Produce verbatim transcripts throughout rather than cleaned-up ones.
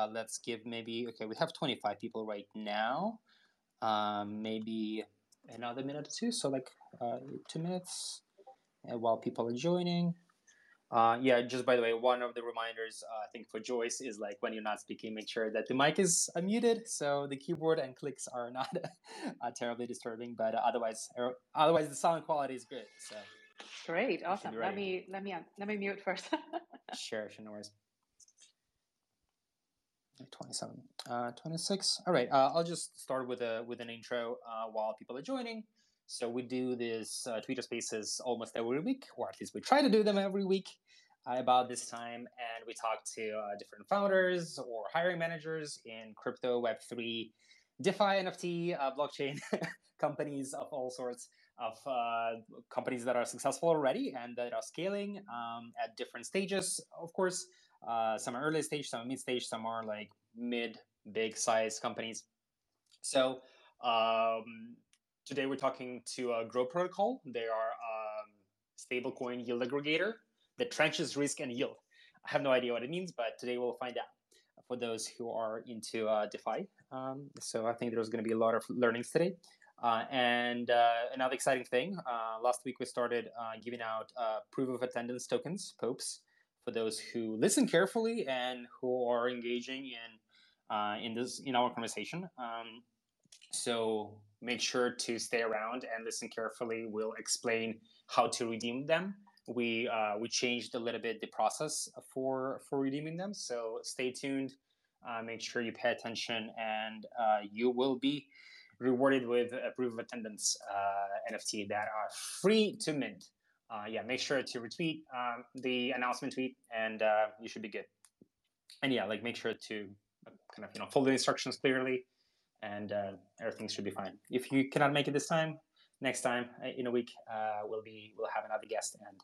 Uh, let's give maybe, okay, we have twenty-five people right now. Um, maybe another minute or two, so like uh, two minutes uh, while people are joining. Uh, yeah, just by the way, one of the reminders, uh, I think for Joyce, is like when you're not speaking, make sure that the mic is unmuted, so the keyboard and clicks are not uh, terribly disturbing, but uh, otherwise, er, otherwise the sound quality is good. So. Great, awesome. Let me, let me, let me mute first. Sure, sure, no worries. twenty-seven, uh, twenty-six. All right, uh, I'll just start with a with an intro uh, while people are joining. So we do this uh, Twitter Spaces almost every week, or at least we try to do them every week uh, about this time. And we talk to uh, different founders or hiring managers in crypto, Web three, DeFi, N F T, uh, blockchain companies of all sorts, of uh, companies that are successful already and that are scaling um, at different stages, of course. Uh, some are early stage, some are mid stage, some are like mid, big size companies. So... Um, Today we're talking to uh, Gro Protocol. They are a um, stablecoin yield aggregator that trenches risk and yield. I have no idea what it means, but today we'll find out for those who are into uh, DeFi. Um, so I think there's going to be a lot of learnings today. Uh, and uh, another exciting thing, uh, last week we started uh, giving out uh, proof of attendance tokens, P O Ps, for those who listen carefully and who are engaging in, uh, in, this, in our conversation. Um, so... Make sure to stay around and listen carefully. We'll explain how to redeem them. We uh, we changed a little bit the process for for redeeming them. So stay tuned. Uh, make sure you pay attention, and uh, you will be rewarded with a proof of attendance uh, N F T that are free to mint. Uh, yeah, make sure to retweet um, the announcement tweet, and uh, you should be good. And yeah, like make sure to kind of you know follow the instructions clearly. And uh, everything should be fine. If you cannot make it this time, next time in a week uh, we'll be we'll have another guest, and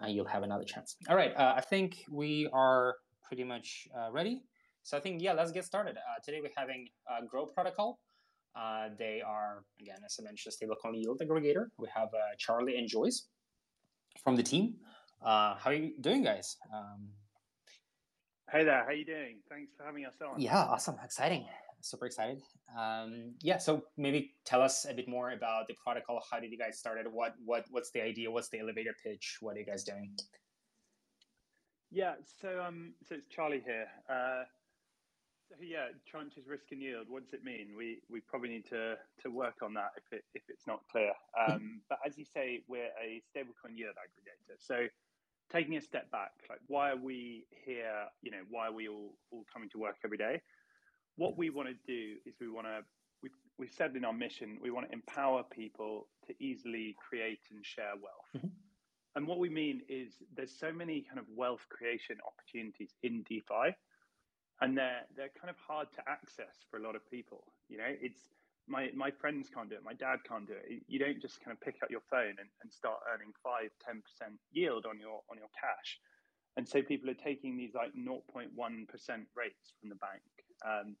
uh, you'll have another chance. All right, uh, I think we are pretty much uh, ready. So I think yeah, let's get started. Uh, today we're having uh, Gro Protocol. Uh, they are again, as I mentioned, stablecoin yield aggregator. We have uh, Charlie and Joyce from the team. Uh, how are you doing, guys? Um, hey there, how are you doing? Thanks for having us on. Yeah, awesome, exciting. Super excited. Um, yeah, so maybe tell us a bit more about the protocol. How did you guys start it? What, what, what's the idea? What's the elevator pitch? What are you guys doing? Yeah, so um, so it's Charlie here. Uh, so yeah, trenches risk and yield. What does it mean? We we probably need to to work on that if it if it's not clear. Um, but as you say, we're a stablecoin yield aggregator. So taking a step back, like why are we here? You know, why are we all all coming to work every day? What we want to do is we want to, we've, we've said in our mission, we want to empower people to easily create and share wealth. Mm-hmm. And what we mean is there's so many kind of wealth creation opportunities in DeFi, and they're, they're kind of hard to access for a lot of people. You know, it's, my, my friends can't do it, my dad can't do it. You don't just kind of pick up your phone and, and start earning five, ten percent yield on your, on your cash. And so people are taking these like zero point one percent rates from the bank. Um,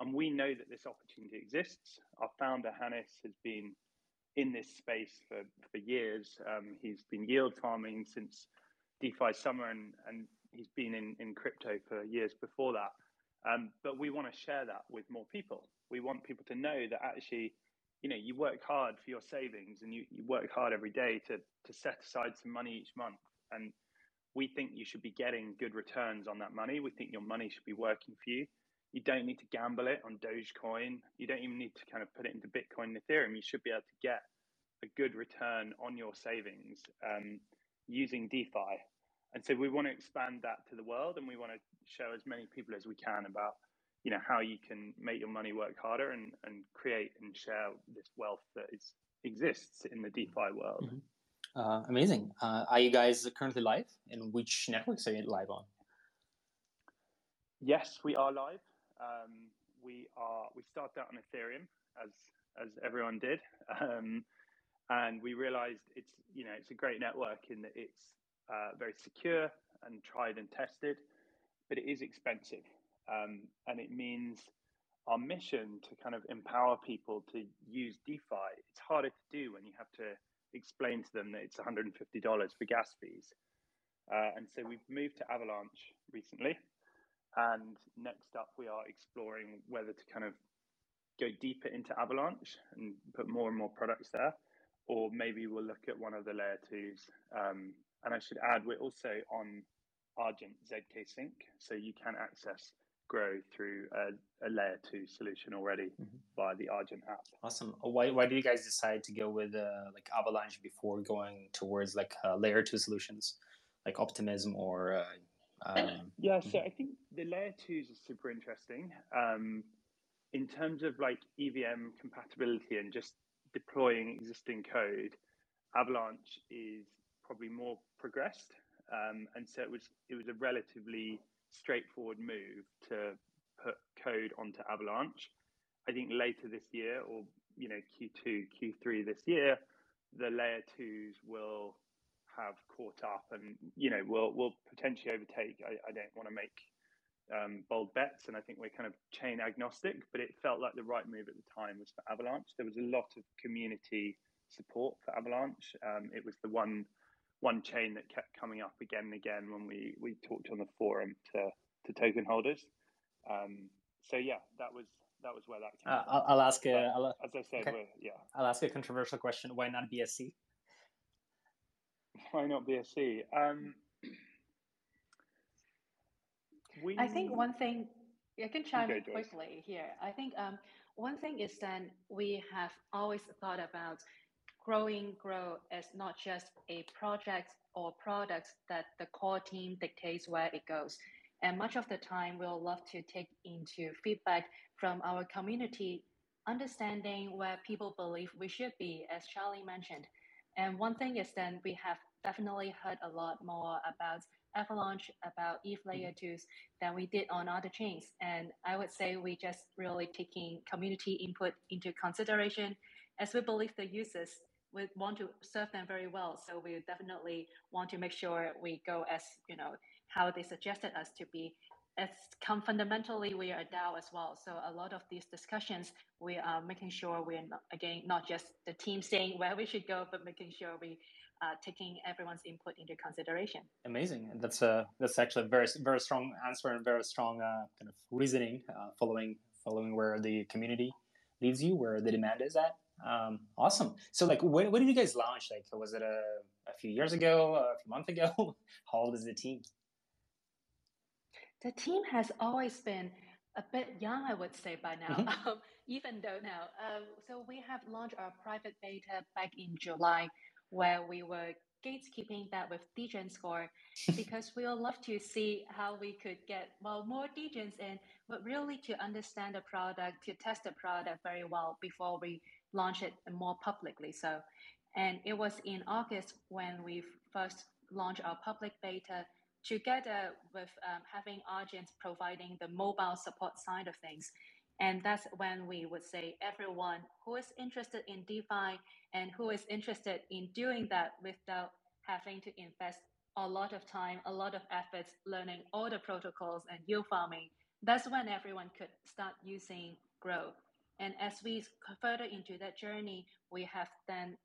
And we know that this opportunity exists. Our founder, Hannes, has been in this space for, for years. Um, he's been yield farming since DeFi summer, and, and he's been in, in crypto for years before that. Um, but we want to share that with more people. We want people to know that actually, you know, you work hard for your savings, and you, you work hard every day to, to set aside some money each month. And we think you should be getting good returns on that money. We think your money should be working for you. You don't need to gamble it on Dogecoin. You don't even need to kind of put it into Bitcoin and Ethereum. You should be able to get a good return on your savings um, using DeFi. And so we want to expand that to the world, and we want to show as many people as we can about, you know, how you can make your money work harder and, and create and share this wealth that is, exists in the DeFi world. Mm-hmm. uh, amazing. Uh, are you guys currently live? And which networks are you live on? Yes, we are live. Um, we are, we started out on Ethereum as, as everyone did. Um, and we realized it's, you know, it's a great network in that it's uh, very secure and tried and tested, but it is expensive. Um, and it means our mission to kind of empower people to use DeFi. It's harder to do when you have to explain to them that it's one hundred fifty dollars for gas fees. Uh, and so we've moved to Avalanche recently. And next up, we are exploring whether to kind of go deeper into Avalanche and put more and more products there, or maybe we'll look at one of the layer twos. Um, and I should add, we're also on Argent zkSync, so you can access Gro through a, a layer two solution already mm-hmm. via the Argent app. Awesome. Why why did you guys decide to go with uh, like Avalanche before going towards like uh, layer two solutions, like Optimism or? Uh, um... Yeah, so I think the layer twos are super interesting. Um, in terms of like E V M compatibility and just deploying existing code, Avalanche is probably more progressed. Um, and so it was it was a relatively straightforward move to put code onto Avalanche. I think later this year, or you know Q two, Q three this year, the layer twos will have caught up, and you know will will potentially overtake. I, I don't want to make um, bold bets, and I think we're kind of chain agnostic. But it felt like the right move at the time was for Avalanche. There was a lot of community support for Avalanche. Um, it was the one. one chain that kept coming up again and again when we, we talked on the forum to, to token holders. Um, so yeah, that was that was where that came uh, from. I'll, I'll ask a, I'll, as I said, okay. yeah. I'll ask a controversial question. Why not B S C? Why not B S C? Um, we... I think one thing, I can chime in quickly here. I think um, one thing is that we have always thought about growing Gro is not just a project or product that the core team dictates where it goes. And much of the time, we'll love to take into feedback from our community, understanding where people believe we should be, as Charlie mentioned. And one thing is then we have definitely heard a lot more about Avalanche, about E T H layer twos than we did on other chains. And I would say we just really taking community input into consideration, as we believe the users we want to serve them very well, so we definitely want to make sure we go as you know how they suggested us to be. As come fundamentally, we are a DAO as well. So a lot of these discussions, we are making sure we're not, again not just the team saying where we should go, but making sure we are taking everyone's input into consideration. Amazing, and that's a that's actually a very very strong answer and very strong uh, kind of reasoning uh, following following where the community leaves you, where the demand is at. Um, awesome. So, like, when, when did you guys launch? Like, was it a, a few years ago, a few months ago? How old is the team? The team has always been a bit young, I would say, by now, mm-hmm. um, even though now. Um, so we have launched our private beta back in July, where we were gatekeeping that with degen score, because we would love to see how we could get well more degens in, but really to understand the product, to test the product very well before we launch it more publicly. So, and it was in August when we first launched our public beta, together with um, having Argent providing the mobile support side of things. And that's when we would say everyone who is interested in DeFi and who is interested in doing that without having to invest a lot of time, a lot of efforts, learning all the protocols and yield farming, that's when everyone could start using Gro. And as we further into that journey, we have then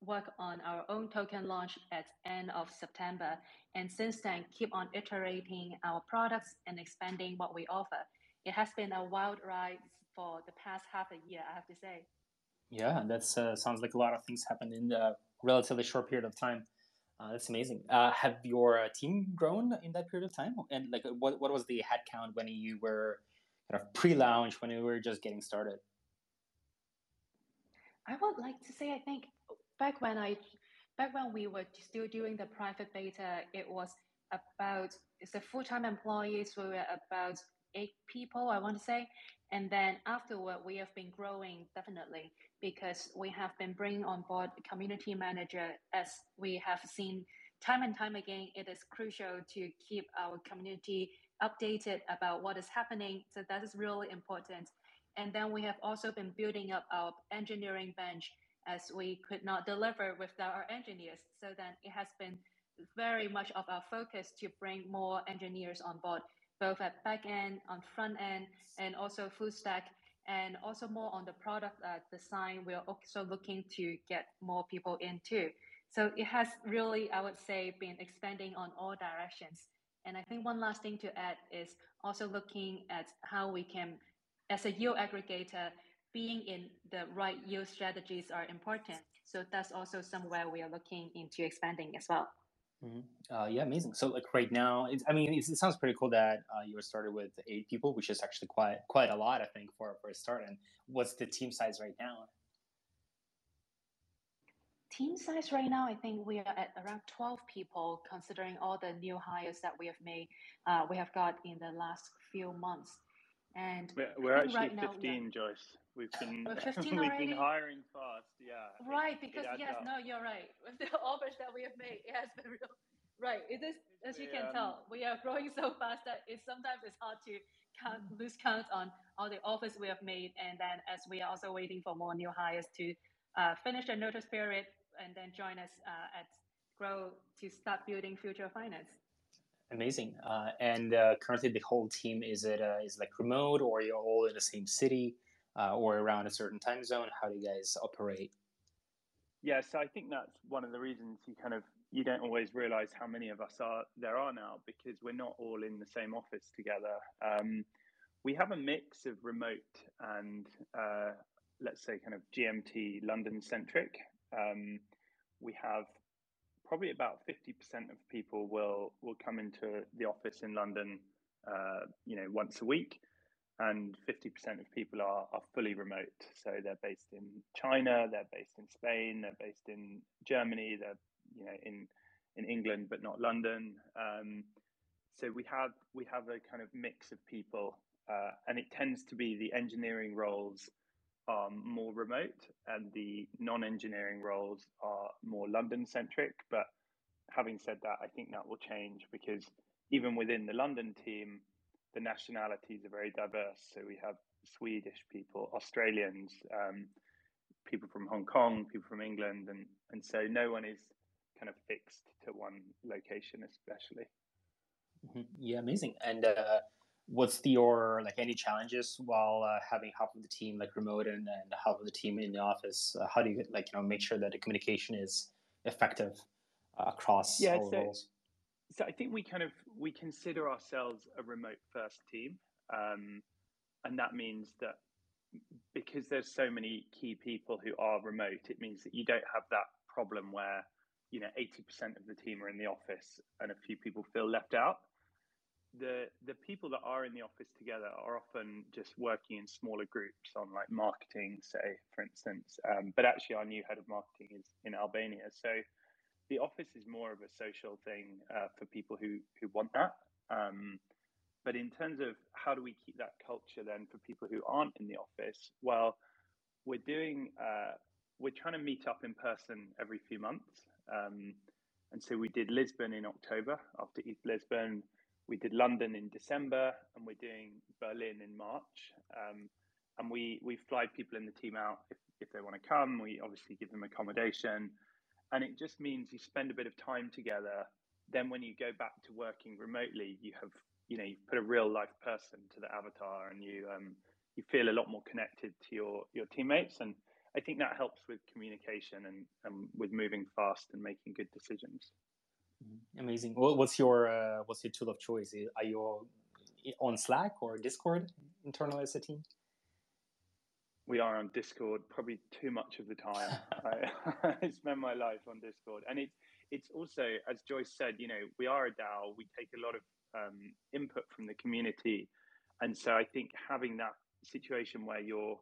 worked on our own token launch at end of September. And since then, keep on iterating our products and expanding what we offer. It has been a wild ride for the past half a year, I have to say. Yeah, that uh, sounds like a lot of things happened in a relatively short period of time. Uh, that's amazing. Uh, have your team grown in that period of time? And like, what, what was the headcount when you were kind of pre-launch, when we were just getting started? I would like to say, I think back when I, back when we were still doing the private beta, it was about, it's the full-time employees, we were about eight people, I want to say. And then afterward, we have been growing definitely because we have been bringing on board a community manager. As we have seen time and time again, it is crucial to keep our community updated about what is happening. So that is really important. And then we have also been building up our engineering bench as we could not deliver without our engineers. So then it has been very much of our focus to bring more engineers on board, both at back end, on front end, and also full stack, and also more on the product uh, design. We're also looking to get more people in too. So it has really, I would say, been expanding on all directions. And I think one last thing to add is also looking at how we can, as a yield aggregator, being in the right yield strategies are important. So that's also somewhere we are looking into expanding as well. Mm-hmm. Uh, yeah, amazing. So like right now, it's, I mean, it's, it sounds pretty cool that uh, you were started with eight people, which is actually quite quite a lot, I think, for, for a start. And what's the team size right now? Team size right now, I think we are at around twelve people, considering all the new hires that we have made, uh, we have got in the last few months. And we're, we're actually right fifteen, now, yeah. Joyce. We've been fifteen we've been hiring fast, yeah. Right, because yes, up. no, you're right. With the offers that we have made, it has been real. Right, it is, as you can um, tell, we are growing so fast that it's sometimes it's hard to count, lose count on all the offers we have made, and then as we are also waiting for more new hires to uh, finish their notice period and then join us uh, at Gro to start building future finance. Amazing. Uh, and uh, currently the whole team, is it uh, is like remote, or you're all in the same city uh, or around a certain time zone? How do you guys operate? Yeah, so I think that's one of the reasons you kind of, you don't always realize how many of us are there are now, because we're not all in the same office together. Um, we have a mix of remote and uh, let's say kind of G M T London centric. Um, we have probably about fifty percent of people will will come into the office in London, uh, you know, once a week, and fifty percent of people are, are fully remote. So they're based in China, they're based in Spain, they're based in Germany, they're, you know, in in England, but not London. Um, so we have we have a kind of mix of people, uh, and it tends to be the engineering roles are more remote and the non-engineering roles are more London-centric. But having said that, I think that will change, because even within the London team, the nationalities are very diverse. So we have Swedish people, Australians, um, people from Hong Kong, people from England. And, and so no one is kind of fixed to one location, especially. Mm-hmm. Yeah, amazing. And uh... what's the, or like any challenges while uh, having half of the team like remote and, and half of the team in the office? Uh, how do you like, you know, make sure that the communication is effective uh, across yeah, all so, roles? So I think we kind of, we consider ourselves a remote first team. Um, and that means that because there's so many key people who are remote, it means that you don't have that problem where, you know, eighty percent of the team are in the office and a few people feel left out. The the people that are in the office together are often just working in smaller groups on like marketing, say, for instance. Um, but actually our new head of marketing is in Albania. So the office is more of a social thing uh, for people who, who want that. Um, but in terms of how do we keep that culture then for people who aren't in the office? Well, we're doing, uh, we're trying to meet up in person every few months. Um, and so we did Lisbon in October after E T H Lisbon. We did London in December, and we're doing Berlin in March. Um, and we, we fly people in the team out if, if they want to come. We obviously give them accommodation. And it just means you spend a bit of time together. Then when you go back to working remotely, you have, you know, you've put a real life person to the avatar, and you um, you feel a lot more connected to your, your teammates. And I think that helps with communication and, and with moving fast and making good decisions. Amazing. Well, what's your uh, what's your tool of choice? Are you on Slack or Discord internally as a team? We are on Discord probably too much of the time. I, I spend my life on Discord, and it's it's also, as Joyce said, you know, we are a DAO. We take a lot of um, input from the community, and so I think having that situation where your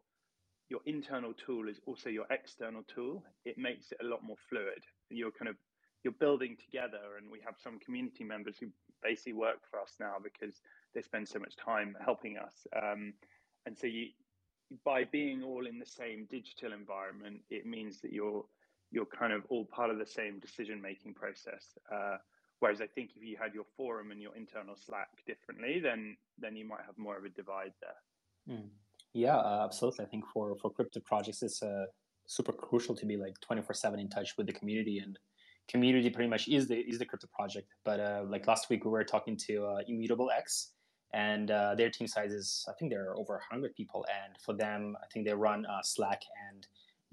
your internal tool is also your external tool, it makes it a lot more fluid. You're kind of You're building together, and we have some community members who basically work for us now because they spend so much time helping us. Um, and so, you, by being all in the same digital environment, it means that you're you're kind of all part of the same decision-making process. Uh, whereas I think if you had your forum and your internal Slack differently, then then you might have more of a divide there. Mm. Yeah, uh, absolutely. I think for for crypto projects, it's uh, super crucial to be like twenty-four seven in touch with the community. And community pretty much is the is the crypto project. But uh, like last week, we were talking to uh, Immutable X, and uh, their team size is, I think they're over one hundred people. And for them, I think they run uh, Slack and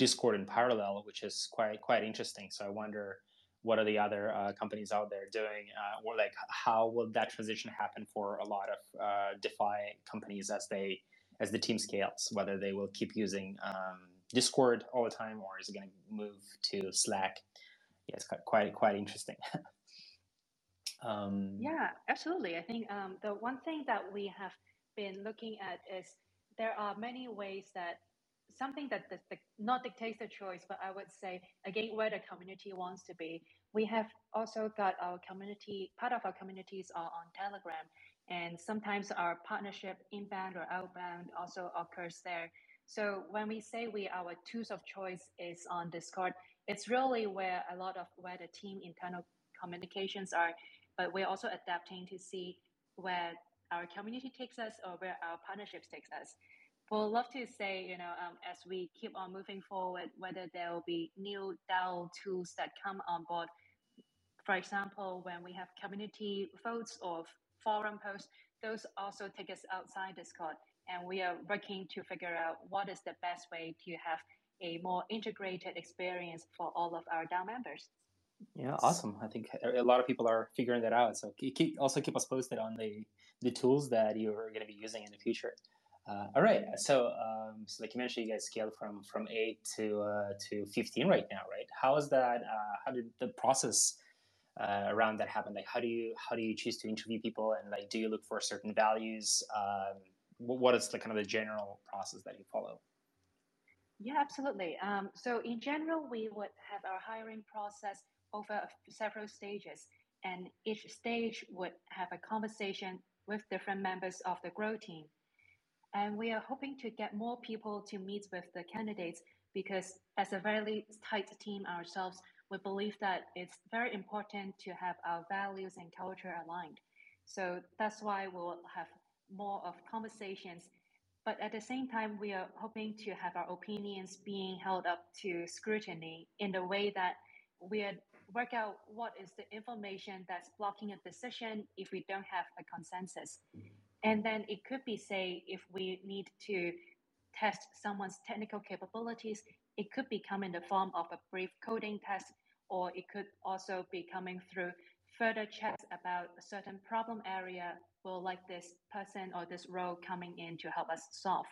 Discord in parallel, which is quite quite interesting. So I wonder what are the other uh, companies out there doing, uh, or like how will that transition happen for a lot of uh, DeFi companies as they as the team scales, whether they will keep using um, Discord all the time, or is it going to move to Slack? Yeah, it's quite quite, quite interesting. um, yeah, absolutely. I think um, the one thing that we have been looking at is there are many ways that something that does not dictates the choice, but I would say, again, where the community wants to be. We have also got our community, part of our communities are on Telegram, and sometimes our partnership inbound or outbound also occurs there. So when we say we our tools of choice is on Discord, it's really where a lot of where the team internal communications are, but we're also adapting to see where our community takes us or where our partnerships takes us. We'll love to say, you know, um, as we keep on moving forward, whether there will be new DAO tools that come on board. For example, when we have community votes or forum posts, those also take us outside Discord. And we are working to figure out what is the best way to have a more integrated experience for all of our DAO members. Yeah, awesome. I think a lot of people are figuring that out. So keep, also keep us posted on the, the tools that you're going to be using in the future. Uh, all right. So, um, so like you mentioned, you guys scaled from from eight to uh, to fifteen right now, right? How is that? Uh, how did the process uh, around that happen? Like, how do you how do you choose to interview people, and like, do you look for certain values? Um, what is the kind of the general process that you follow? Yeah, absolutely. Um, so, in general, we would have our hiring process over several stages, and each stage would have a conversation with different members of the Gro team. And we are hoping to get more people to meet with the candidates because as a very tight team ourselves, we believe that it's very important to have our values and culture aligned. So that's why we'll have more of conversations. But at the same time, we are hoping to have our opinions being held up to scrutiny in the way that we work out what is the information that's blocking a decision if we don't have a consensus. And then it could be, say, if we need to test someone's technical capabilities, it could be come in the form of a brief coding test, or it could also be coming through further checks about a certain problem area we'll like this person or this role coming in to help us solve.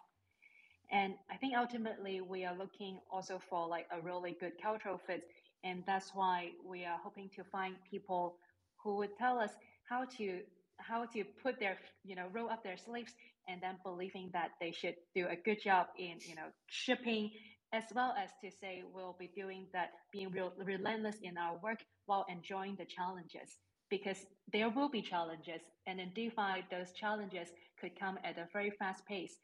And I think ultimately we are looking also for like a really good cultural fit. And that's why we are hoping to find people who would tell us how to how to put their, you know, roll up their sleeves and then believing that they should do a good job in, you know, shipping, as well as to say we'll be doing that, being real, relentless in our work while enjoying the challenges, because there will be challenges. And in DeFi, those challenges could come at a very fast pace.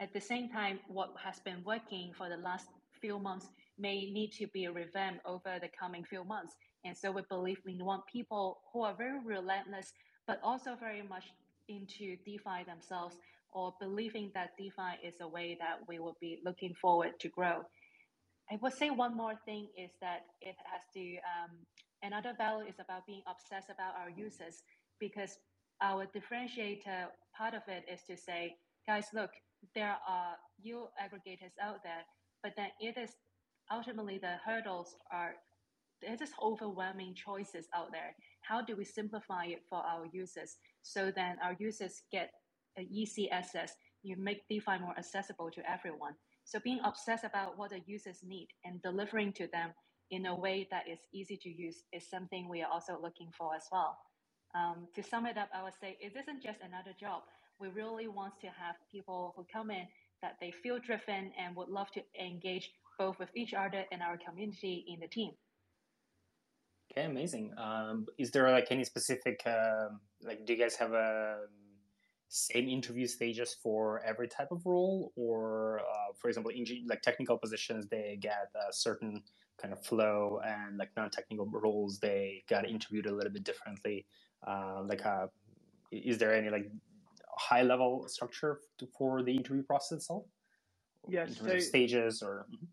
At the same time, what has been working for the last few months may need to be revamped over the coming few months. And so we believe we want people who are very relentless, but also very much into DeFi themselves or believing that DeFi is a way that we will be looking forward to Gro. I would say one more thing is that it has to, um, another value is about being obsessed about our users, because our differentiator part of it is to say, guys, look, there are new aggregators out there, but then it is ultimately the hurdles are, there's just overwhelming choices out there. How do we simplify it for our users so then our users get an easy access? You make DeFi more accessible to everyone. So being obsessed about what the users need and delivering to them in a way that is easy to use is something we are also looking for as well. Um, to sum it up, I would say it isn't just another job. We really want to have people who come in that they feel driven and would love to engage both with each other and our community in the team. Okay, amazing. Um, is there like any specific, uh, like do you guys have a same interview stages for every type of role? Or uh, for example, in like technical positions, they get a certain kind of flow, and like non-technical roles, they got interviewed a little bit differently. Uh, like uh, is there any like high level structure for the interview process itself? Yeah, in terms so- of stages or... Mm-hmm.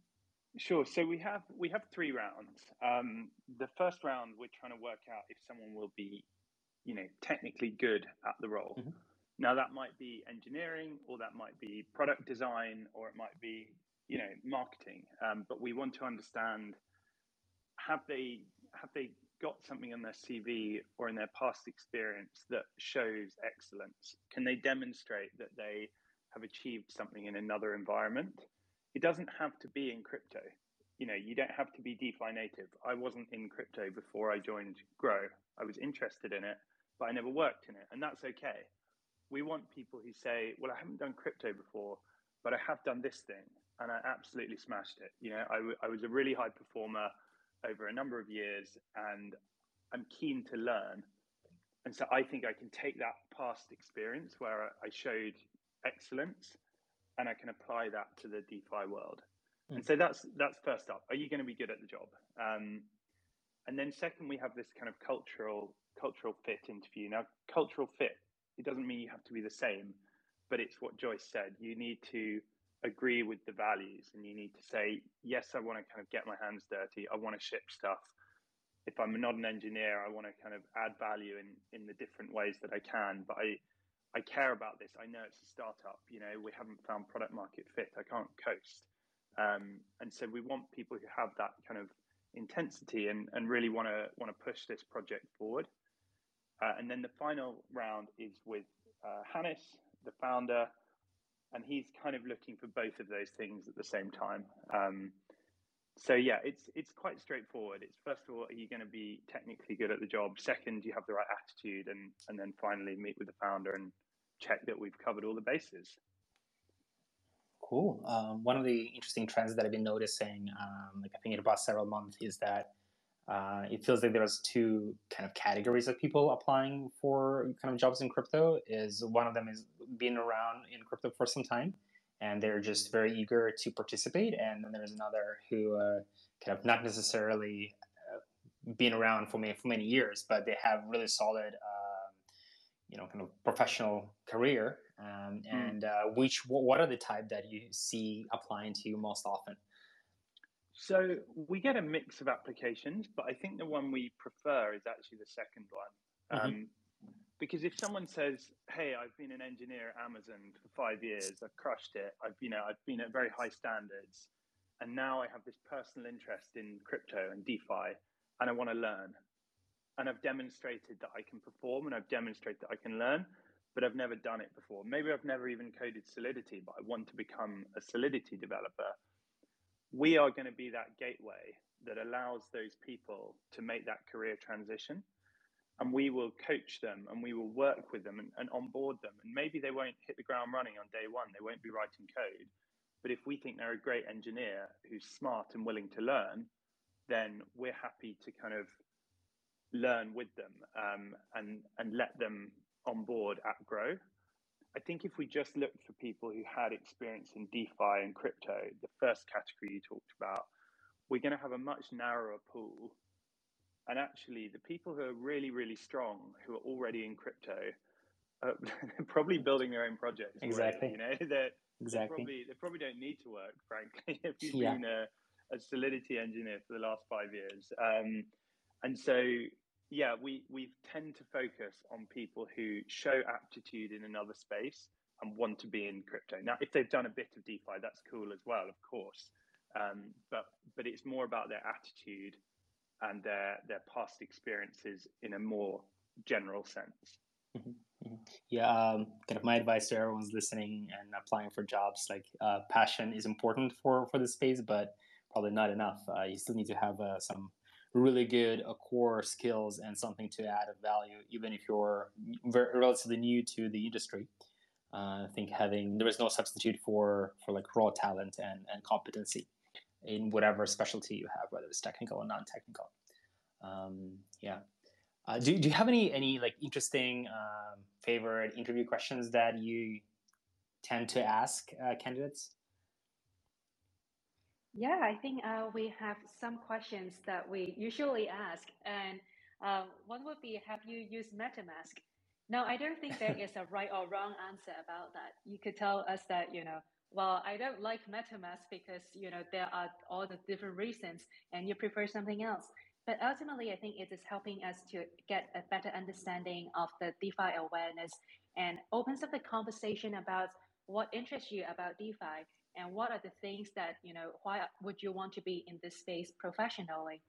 Sure. So we have we have three rounds. Um, the first round, we're trying to work out if someone will be, you know, technically good at the role. Mm-hmm. Now, that might be engineering, or that might be product design, or it might be, you know, marketing. Um, but we want to understand, have they have they got something on their C V or in their past experience that shows excellence? Can they demonstrate that they have achieved something in another environment? It doesn't have to be in crypto. You know, you don't have to be DeFi native. I wasn't in crypto before I joined Gro. I was interested in it, but I never worked in it. And that's okay. We want people who say, well, I haven't done crypto before, but I have done this thing and I absolutely smashed it. You know, I, w I was a really high performer over a number of years and I'm keen to learn. And so I think I can take that past experience where I showed excellence and I can apply that to the DeFi world. Mm. And so that's that's first up. Are you going to be good at the job? Um, and then second, we have this kind of cultural cultural fit interview. Now, cultural fit, it doesn't mean you have to be the same, but it's what Joyce said. You need to agree with the values and you need to say, yes, I want to kind of get my hands dirty. I want to ship stuff. If I'm not an engineer, I want to kind of add value in, in the different ways that I can. But I, I care about this. I know it's a startup. You know, we haven't found product market fit. I can't coast. Um, and so we want people who have that kind of intensity and, and really want to want to push this project forward. Uh, and then the final round is with uh, Hannes, the founder, and he's kind of looking for both of those things at the same time. Um, so yeah, it's it's quite straightforward. It's first of all, are you going to be technically good at the job? Second, do you have the right attitude? And and then finally, meet with the founder and check that we've covered all the bases. Cool. Um, one of the interesting trends that I've been noticing, um, like I think in the past several months, is that Uh, it feels like there's two kind of categories of people applying for kind of jobs in crypto. Is one of them is being around in crypto for some time, and they're just very eager to participate. And then there's another who uh, kind of not necessarily uh, been around for many, for many years, but they have really solid, um, you know, kind of professional career. Um, and uh, which what are the type that you see applying to you most often? So we get a mix of applications, but I think the one we prefer is actually the second one. Mm-hmm. Um, because if someone says, hey, I've been an engineer at Amazon for five years, I've crushed it, I've, you know, I've been at very high standards, and now I have this personal interest in crypto and DeFi, and I want to learn. And I've demonstrated that I can perform, and I've demonstrated that I can learn, but I've never done it before. Maybe I've never even coded Solidity, but I want to become a Solidity developer. We are going to be that gateway that allows those people to make that career transition. And we will coach them and we will work with them and, and onboard them. And maybe they won't hit the ground running on day one. They won't be writing code. But if we think they're a great engineer who's smart and willing to learn, then we're happy to kind of learn with them um, and, and let them onboard at Gro. I think if we just looked for people who had experience in DeFi and crypto, the first category you talked about, we're going to have a much narrower pool. And actually, the people who are really, really strong, who are already in crypto, are probably building their own projects. Exactly. Already, you know, they're, exactly. They probably, they probably don't need to work, frankly, if you've yeah. been a, a Solidity engineer for the last five years. Um, and so... Yeah, we, we tend to focus on people who show aptitude in another space and want to be in crypto. Now, if they've done a bit of DeFi, that's cool as well, of course. Um, but but it's more about their attitude and their, their past experiences in a more general sense. Mm-hmm. Yeah, um, kind of my advice to everyone's listening and applying for jobs, like uh, passion is important for, for the space, but probably not enough. Uh, you still need to have uh, some... really good uh, core skills and something to add of value, even if you're very, relatively new to the industry. Uh, I think having there is no substitute for for like raw talent and, and competency in whatever specialty you have, whether it's technical or non-technical. Um, yeah. Uh, do do you have any any like interesting um, favorite interview questions that you tend to ask uh, candidates? Yeah, I think uh, we have some questions that we usually ask. And uh, one would be, have you used MetaMask? Now, I don't think there is a right or wrong answer about that. You could tell us that, you know, well, I don't like MetaMask because, you know, there are all the different reasons and you prefer something else. But ultimately, I think it is helping us to get a better understanding of the DeFi awareness and opens up the conversation about what interests you about DeFi. And what are the things that, you know, why would you want to be in this space professionally?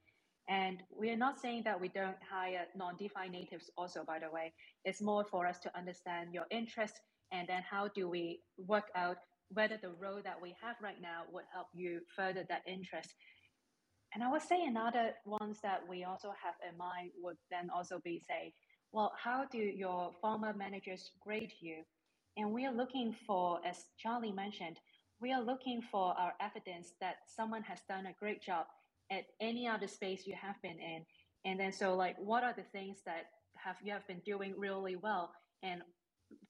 And we are not saying that we don't hire non-DeFi natives also, by the way. It's more for us to understand your interest and then how do we work out whether the role that we have right now would help you further that interest. And I would say another ones that we also have in mind would then also be, say, well, how do your former managers grade you? And we are looking for, as Charlie mentioned, we are looking for our evidence that someone has done a great job at any other space you have been in. And then so like, what are the things that have you have been doing really well? And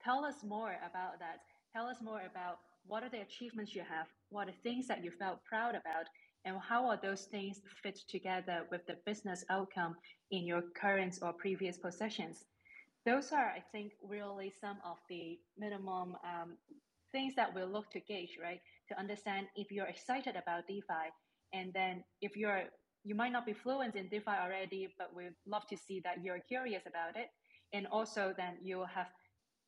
tell us more about that. Tell us more about what are the achievements you have? What are the things that you felt proud about? And how are those things fit together with the business outcome in your current or previous possessions? Those are, I think, really some of the minimum um, things that we'll look to gauge, right? To understand if you're excited about DeFi, and then if you're, you might not be fluent in DeFi already, but we'd love to see that you're curious about it. And also then you'll have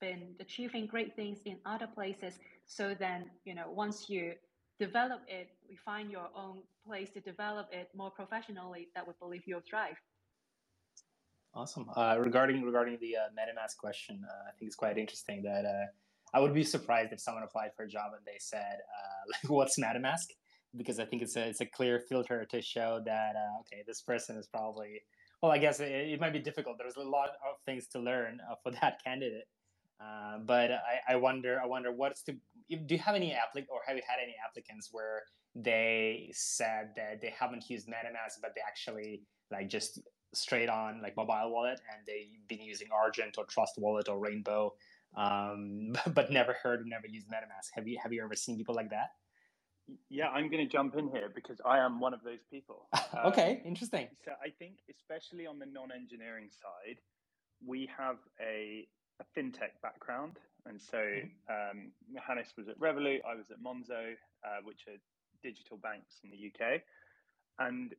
been achieving great things in other places. So then, you know, once you develop it, we find your own place to develop it more professionally that we believe you'll thrive. Awesome. Uh, regarding regarding the uh, MetaMask question, uh, I think it's quite interesting that uh, I would be surprised if someone applied for a job and they said, uh, like, what's MetaMask? Because I think it's a, it's a clear filter to show that, uh, okay, this person is probably, well, I guess it, it might be difficult. There's a lot of things to learn uh, for that candidate. Uh, but I, I wonder, I wonder what's the, do you have any applicant or have you had any applicants where they said that they haven't used MetaMask, but they actually like just straight on like mobile wallet and they've been using Argent or Trust Wallet or Rainbow, um, but, but never heard or never used MetaMask. Have you, have you ever seen people like that? Yeah, I'm going to jump in here because I am one of those people. Okay, um, interesting. So I think especially on the non-engineering side, we have a... a fintech background, and so um, Hannes was at Revolut, I was at Monzo, uh, which are digital banks in the U K, and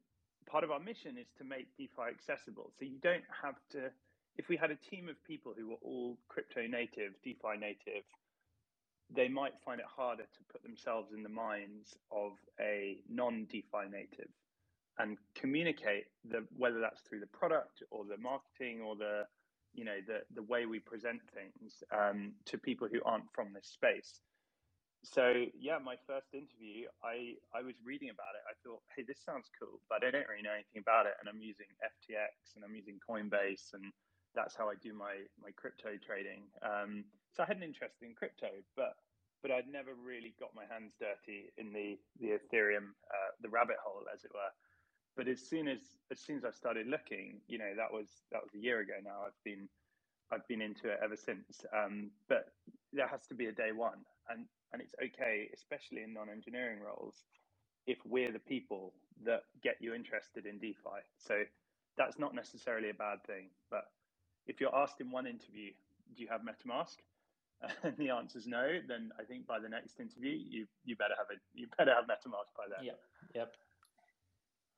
part of our mission is to make DeFi accessible. So you don't have to, if we had a team of people who were all crypto native, DeFi native, they might find it harder to put themselves in the minds of a non-DeFi native and communicate the, whether that's through the product or the marketing or the you know, the, the way we present things um, to people who aren't from this space. So, yeah, my first interview, I, I was reading about it. I thought, hey, this sounds cool, but I don't really know anything about it. And I'm using F T X and I'm using Coinbase, and that's how I do my, my crypto trading. Um, so I had an interest in crypto, but but I'd never really got my hands dirty in the, the Ethereum, uh, the rabbit hole, as it were. But as soon as as soon as I started looking, you know, that was that was a year ago now. I've been I've been into it ever since. Um, but there has to be a day one, and and it's okay, especially in non-engineering roles, if we're the people that get you interested in DeFi. So that's not necessarily a bad thing. But if you're asked in one interview, do you have MetaMask, and the answer is no, then I think by the next interview, you you better have it. You better have MetaMask by then. Yep. Yep.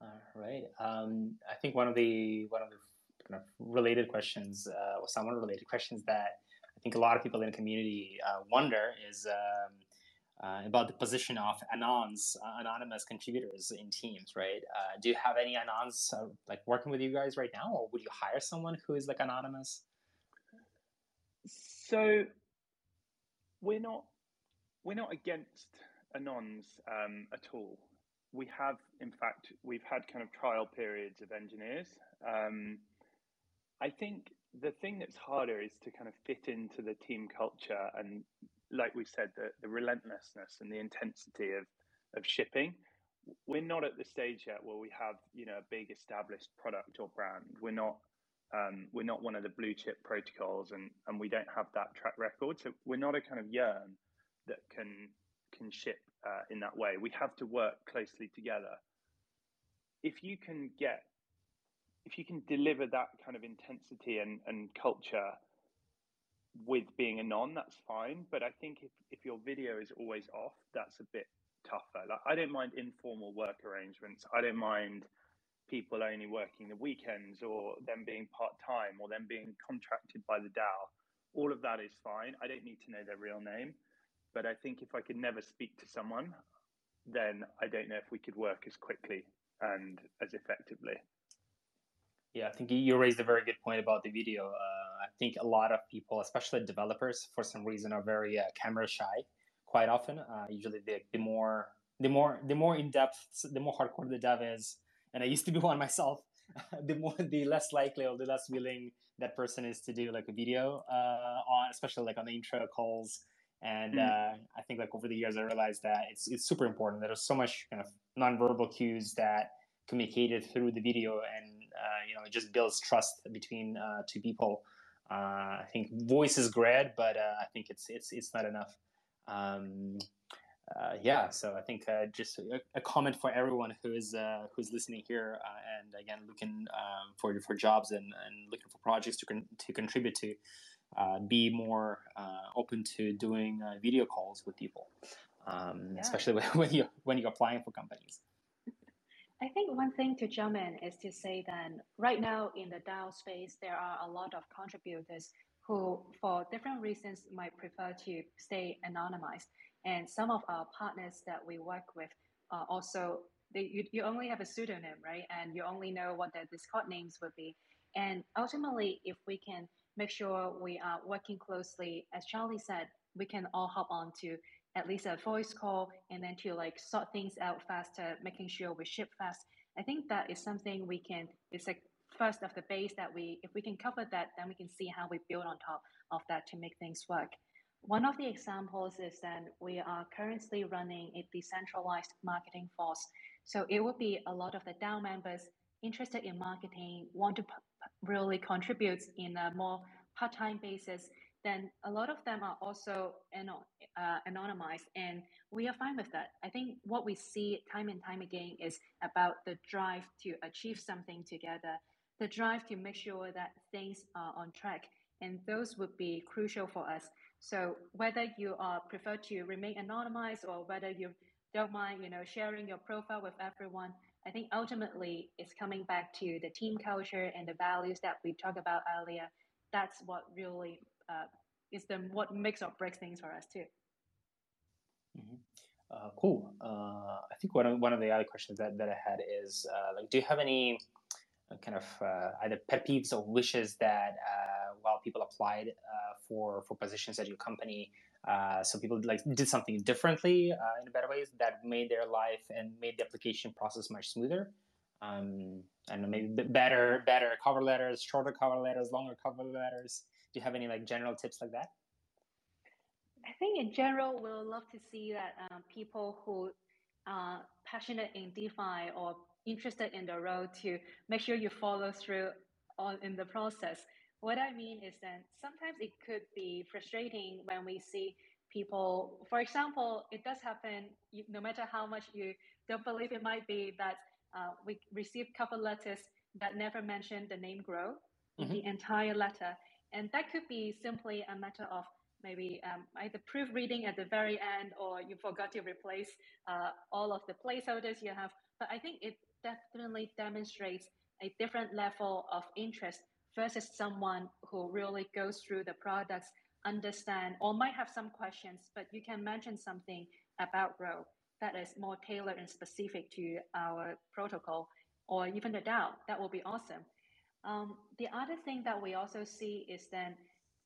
All right. Um, I think one of the one of the kind of related questions, uh, or somewhat related questions that I think a lot of people in the community uh, wonder is um, uh, about the position of anons, uh, anonymous contributors in teams, right? Uh, do you have any anons uh, like working with you guys right now, or would you hire someone who is like anonymous? So we're not we're not against anons um, at all. We have, in fact, we've had kind of trial periods of engineers. Um, I think the thing that's harder is to kind of fit into the team culture and, like we said, the, the relentlessness and the intensity of, of shipping. We're not at the stage yet where we have, you know, a big established product or brand. We're not um, we're not one of the blue chip protocols, and and we don't have that track record. So we're not a kind of yarn that can can ship uh, in that way. We have to work closely together. If you can get, if you can deliver that kind of intensity and, and culture with being a non, that's fine. But I think if, if your video is always off, that's a bit tougher. Like, I don't mind informal work arrangements. I don't mind people only working the weekends or them being part-time or them being contracted by the DAO. All of that is fine. I don't need to know their real name. But I think if I could never speak to someone, then I don't know if we could work as quickly and as effectively. Yeah, I think you raised a very good point about the video. Uh, I think a lot of people, especially developers, for some reason are very uh, camera shy quite often. Uh, usually the, the more the more the more in depth, the more hardcore the dev is, and I used to be one myself, the more the less likely or the less willing that person is to do like a video uh, on, especially like on the intro calls. And mm-hmm. uh, I think like over the years I realized that it's it's super important. There's so much kind of nonverbal cues that communicated through the video, and uh, you know, it just builds trust between uh, two people. Uh, I think voice is great, but uh, I think it's it's it's not enough. Um, uh, yeah, so I think uh, just a, a comment for everyone who is uh, who's listening here, uh, and again looking um, for for jobs and, and looking for projects to con to contribute to. Uh, be more uh, open to doing uh, video calls with people, um, yeah. especially when you when you're applying for companies. I think one thing to jump in is to say that right now in the DAO space, there are a lot of contributors who, for different reasons, might prefer to stay anonymized. And some of our partners that we work with are also, they, you, you only have a pseudonym, right? And you only know what their Discord names would be. And ultimately, if we can make sure we are working closely, as Charlie said, we can all hop on to at least a voice call, and then to like sort things out faster, making sure we ship fast. I think that is something we can, it's like first of the base that we, if we can cover that, then we can see how we build on top of that to make things work. One of the examples is that we are currently running a decentralized marketing force. So it would be a lot of the DAO members interested in marketing, want to really contribute in a more part-time basis. Then a lot of them are also anon uh, anonymized, and we are fine with that. I think what we see time and time again is about the drive to achieve something together, the drive to make sure that things are on track, and those would be crucial for us. So whether you are prefer to remain anonymized or whether you don't mind, you know, sharing your profile with everyone, I think ultimately it's coming back to the team culture and the values that we talked about earlier. That's what really uh, is the what makes or breaks things for us too. Mm-hmm. uh, cool. Uh, I think one of, one of the other questions that, that I had is uh, like, do you have any kind of uh, either pet peeves or wishes that uh, while people applied uh, for for positions at your company, uh, so people like did something differently uh, in better ways that made their life and made the application process much smoother? Um, I don't know, maybe better better cover letters, shorter cover letters, longer cover letters. Do you have any like general tips like that? I think in general, we'll love to see that um, people who are passionate in DeFi or interested in the road to make sure you follow through on in the process. What I mean is that sometimes it could be frustrating when we see people, for example, it does happen, you, no matter how much you don't believe it might be, that uh, we received cover letters that never mentioned the name Gro, mm-hmm. the entire letter. And that could be simply a matter of maybe um, either proofreading at the very end, or you forgot to replace uh, all of the placeholders you have. But I think it definitely demonstrates a different level of interest versus someone who really goes through the products, understand, or might have some questions, but you can mention something about Gro that is more tailored and specific to our protocol or even the DAO. That will be awesome. Um, the other thing that we also see is then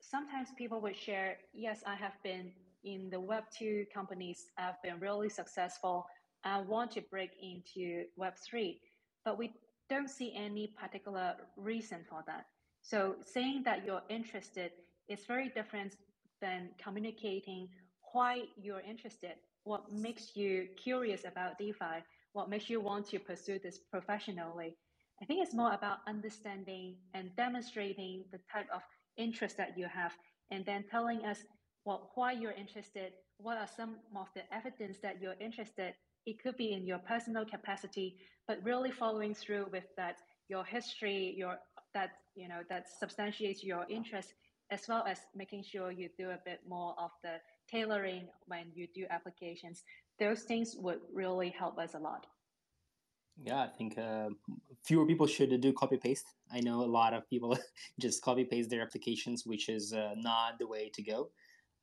sometimes people would share, yes, I have been in the web two companies, I've been really successful, I want to break into web three, but we don't see any particular reason for that. So saying that you're interested is very different than communicating why you're interested, what makes you curious about DeFi, what makes you want to pursue this professionally. I think it's more about understanding and demonstrating the type of interest that you have, and then telling us what, why you're interested, what are some of the evidence that you're interested. It could be in your personal capacity, but really following through with that, your history, your that you know that substantiates your interest, as well as making sure you do a bit more of the tailoring when you do applications. Those things would really help us a lot. Yeah, I think uh, fewer people should do copy paste. I know a lot of people just copy paste their applications, which is uh, not the way to go.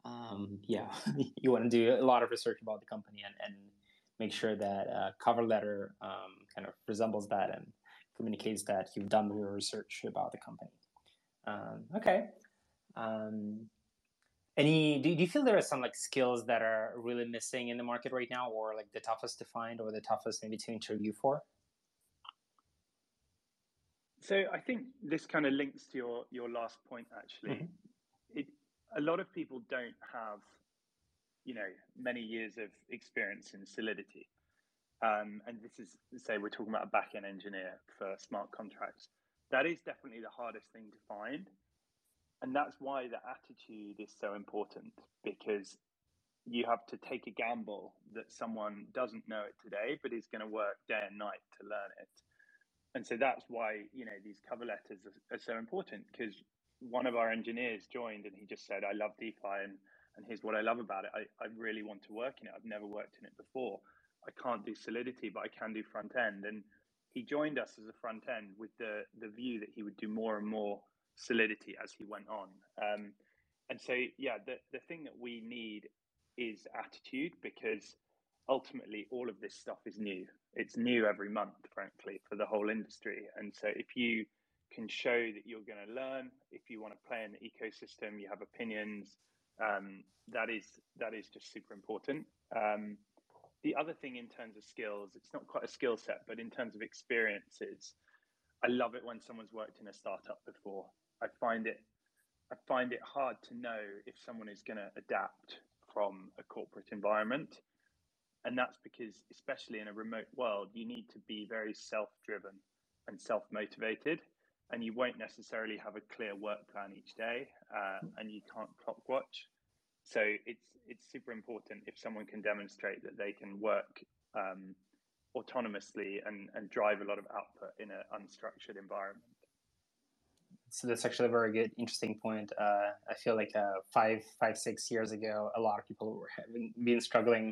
Um, yeah, you want to do a lot of research about the company and. and make sure that uh, cover letter um, kind of resembles that, and communicates that you've done your research about the company. Um, okay. Um, any, do, do you feel there are some like skills that are really missing in the market right now, or like the toughest to find, or the toughest maybe to interview for? So I think this kind of links to your, your last point, actually. Mm-hmm. It, a lot of people don't have, you know, many years of experience in Solidity. Um, and this is, say, we're talking about a back-end engineer for smart contracts. That is definitely the hardest thing to find. And that's why the attitude is so important, because you have to take a gamble that someone doesn't know it today, but is going to work day and night to learn it. And so that's why, you know, these cover letters are, are so important, because one of our engineers joined and he just said, I love DeFi and, and here's what I love about it. I, I really want to work in it. I've never worked in it before. I can't do Solidity, but I can do front end. And he joined us as a front end with the, the view that he would do more and more Solidity as he went on. Um, and so, yeah, the, the thing that we need is attitude, because ultimately all of this stuff is new. It's new every month, frankly, for the whole industry. And so if you can show that you're going to learn, if you want to play in the ecosystem, you have opinions, um, that is that is just super important. Um, the other thing in terms of skills, it's not quite a skill set, but in terms of experiences, I love it when someone's worked in a startup before. I find it, I find it hard to know if someone is going to adapt from a corporate environment. And that's because, especially in a remote world, you need to be very self-driven and self-motivated, and you won't necessarily have a clear work plan each day, uh, and you can't clock watch. So it's it's super important if someone can demonstrate that they can work um, autonomously and, and drive a lot of output in an unstructured environment. So that's actually a very good, interesting point. Uh, I feel like uh, five, five, six years ago, a lot of people were having been struggling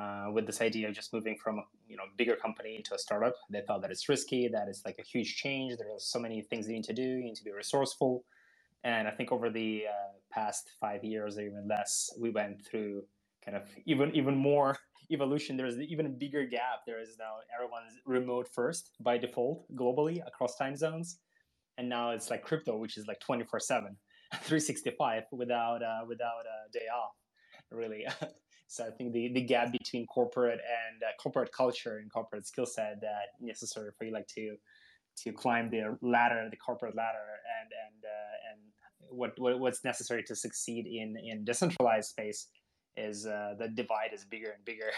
Uh, with this idea of just moving from, you know, bigger company into a startup. They felt that it's risky, that it's like a huge change. There are so many things you need to do. You need to be resourceful. And I think over the uh, past five years or even less, we went through kind of even even more evolution. There's even a bigger gap. There is now everyone's remote first by default globally across time zones. And now it's like crypto, which is like twenty-four seven, three sixty-five without, uh, without a day off, really. So I think the, the gap between corporate and uh, corporate culture and corporate skill set that necessary for you like to to climb the ladder, the corporate ladder, and and uh, and what, what what's necessary to succeed in in decentralized space is uh, the divide is bigger and bigger.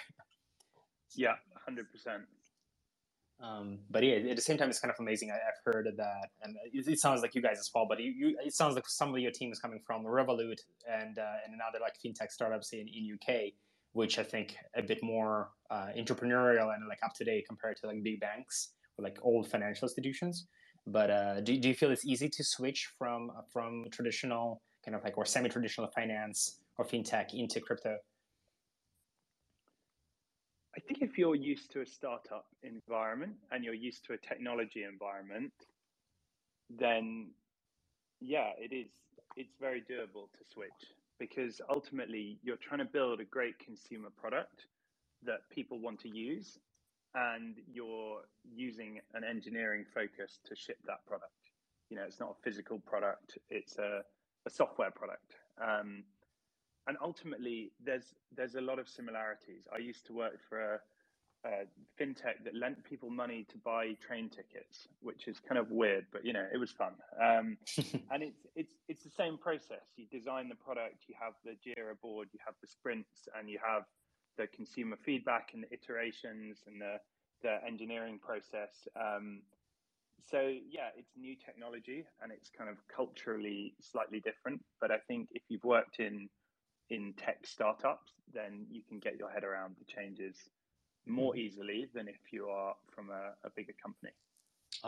Yeah, hundred percent. Um, but yeah, at the same time, it's kind of amazing. I, I've heard of that, and it, it sounds like you guys as well. But you, you, it sounds like some of your team is coming from Revolut and uh, and another like fintech startups in in U K, which I think a bit more uh, entrepreneurial and like up to date compared to like big banks or like old financial institutions. But uh, do do you feel it's easy to switch from from traditional kind of like or semi traditional finance or fintech into crypto? I think if you're used to a startup environment and you're used to a technology environment, then yeah, it is, it's very doable to switch, because ultimately you're trying to build a great consumer product that people want to use, and you're using an engineering focus to ship that product. You know, it's not a physical product, it's a, a software product. Um, And ultimately, there's there's a lot of similarities. I used to work for a, a fintech that lent people money to buy train tickets, which is kind of weird, but you know, it was fun. Um, and it's it's it's the same process. You design the product, you have the JIRA board, you have the sprints, and you have the consumer feedback and the iterations and the the engineering process. Um, So, yeah, it's new technology and it's kind of culturally slightly different. But I think if you've worked in in tech startups, then you can get your head around the changes more easily than if you are from a, a bigger company.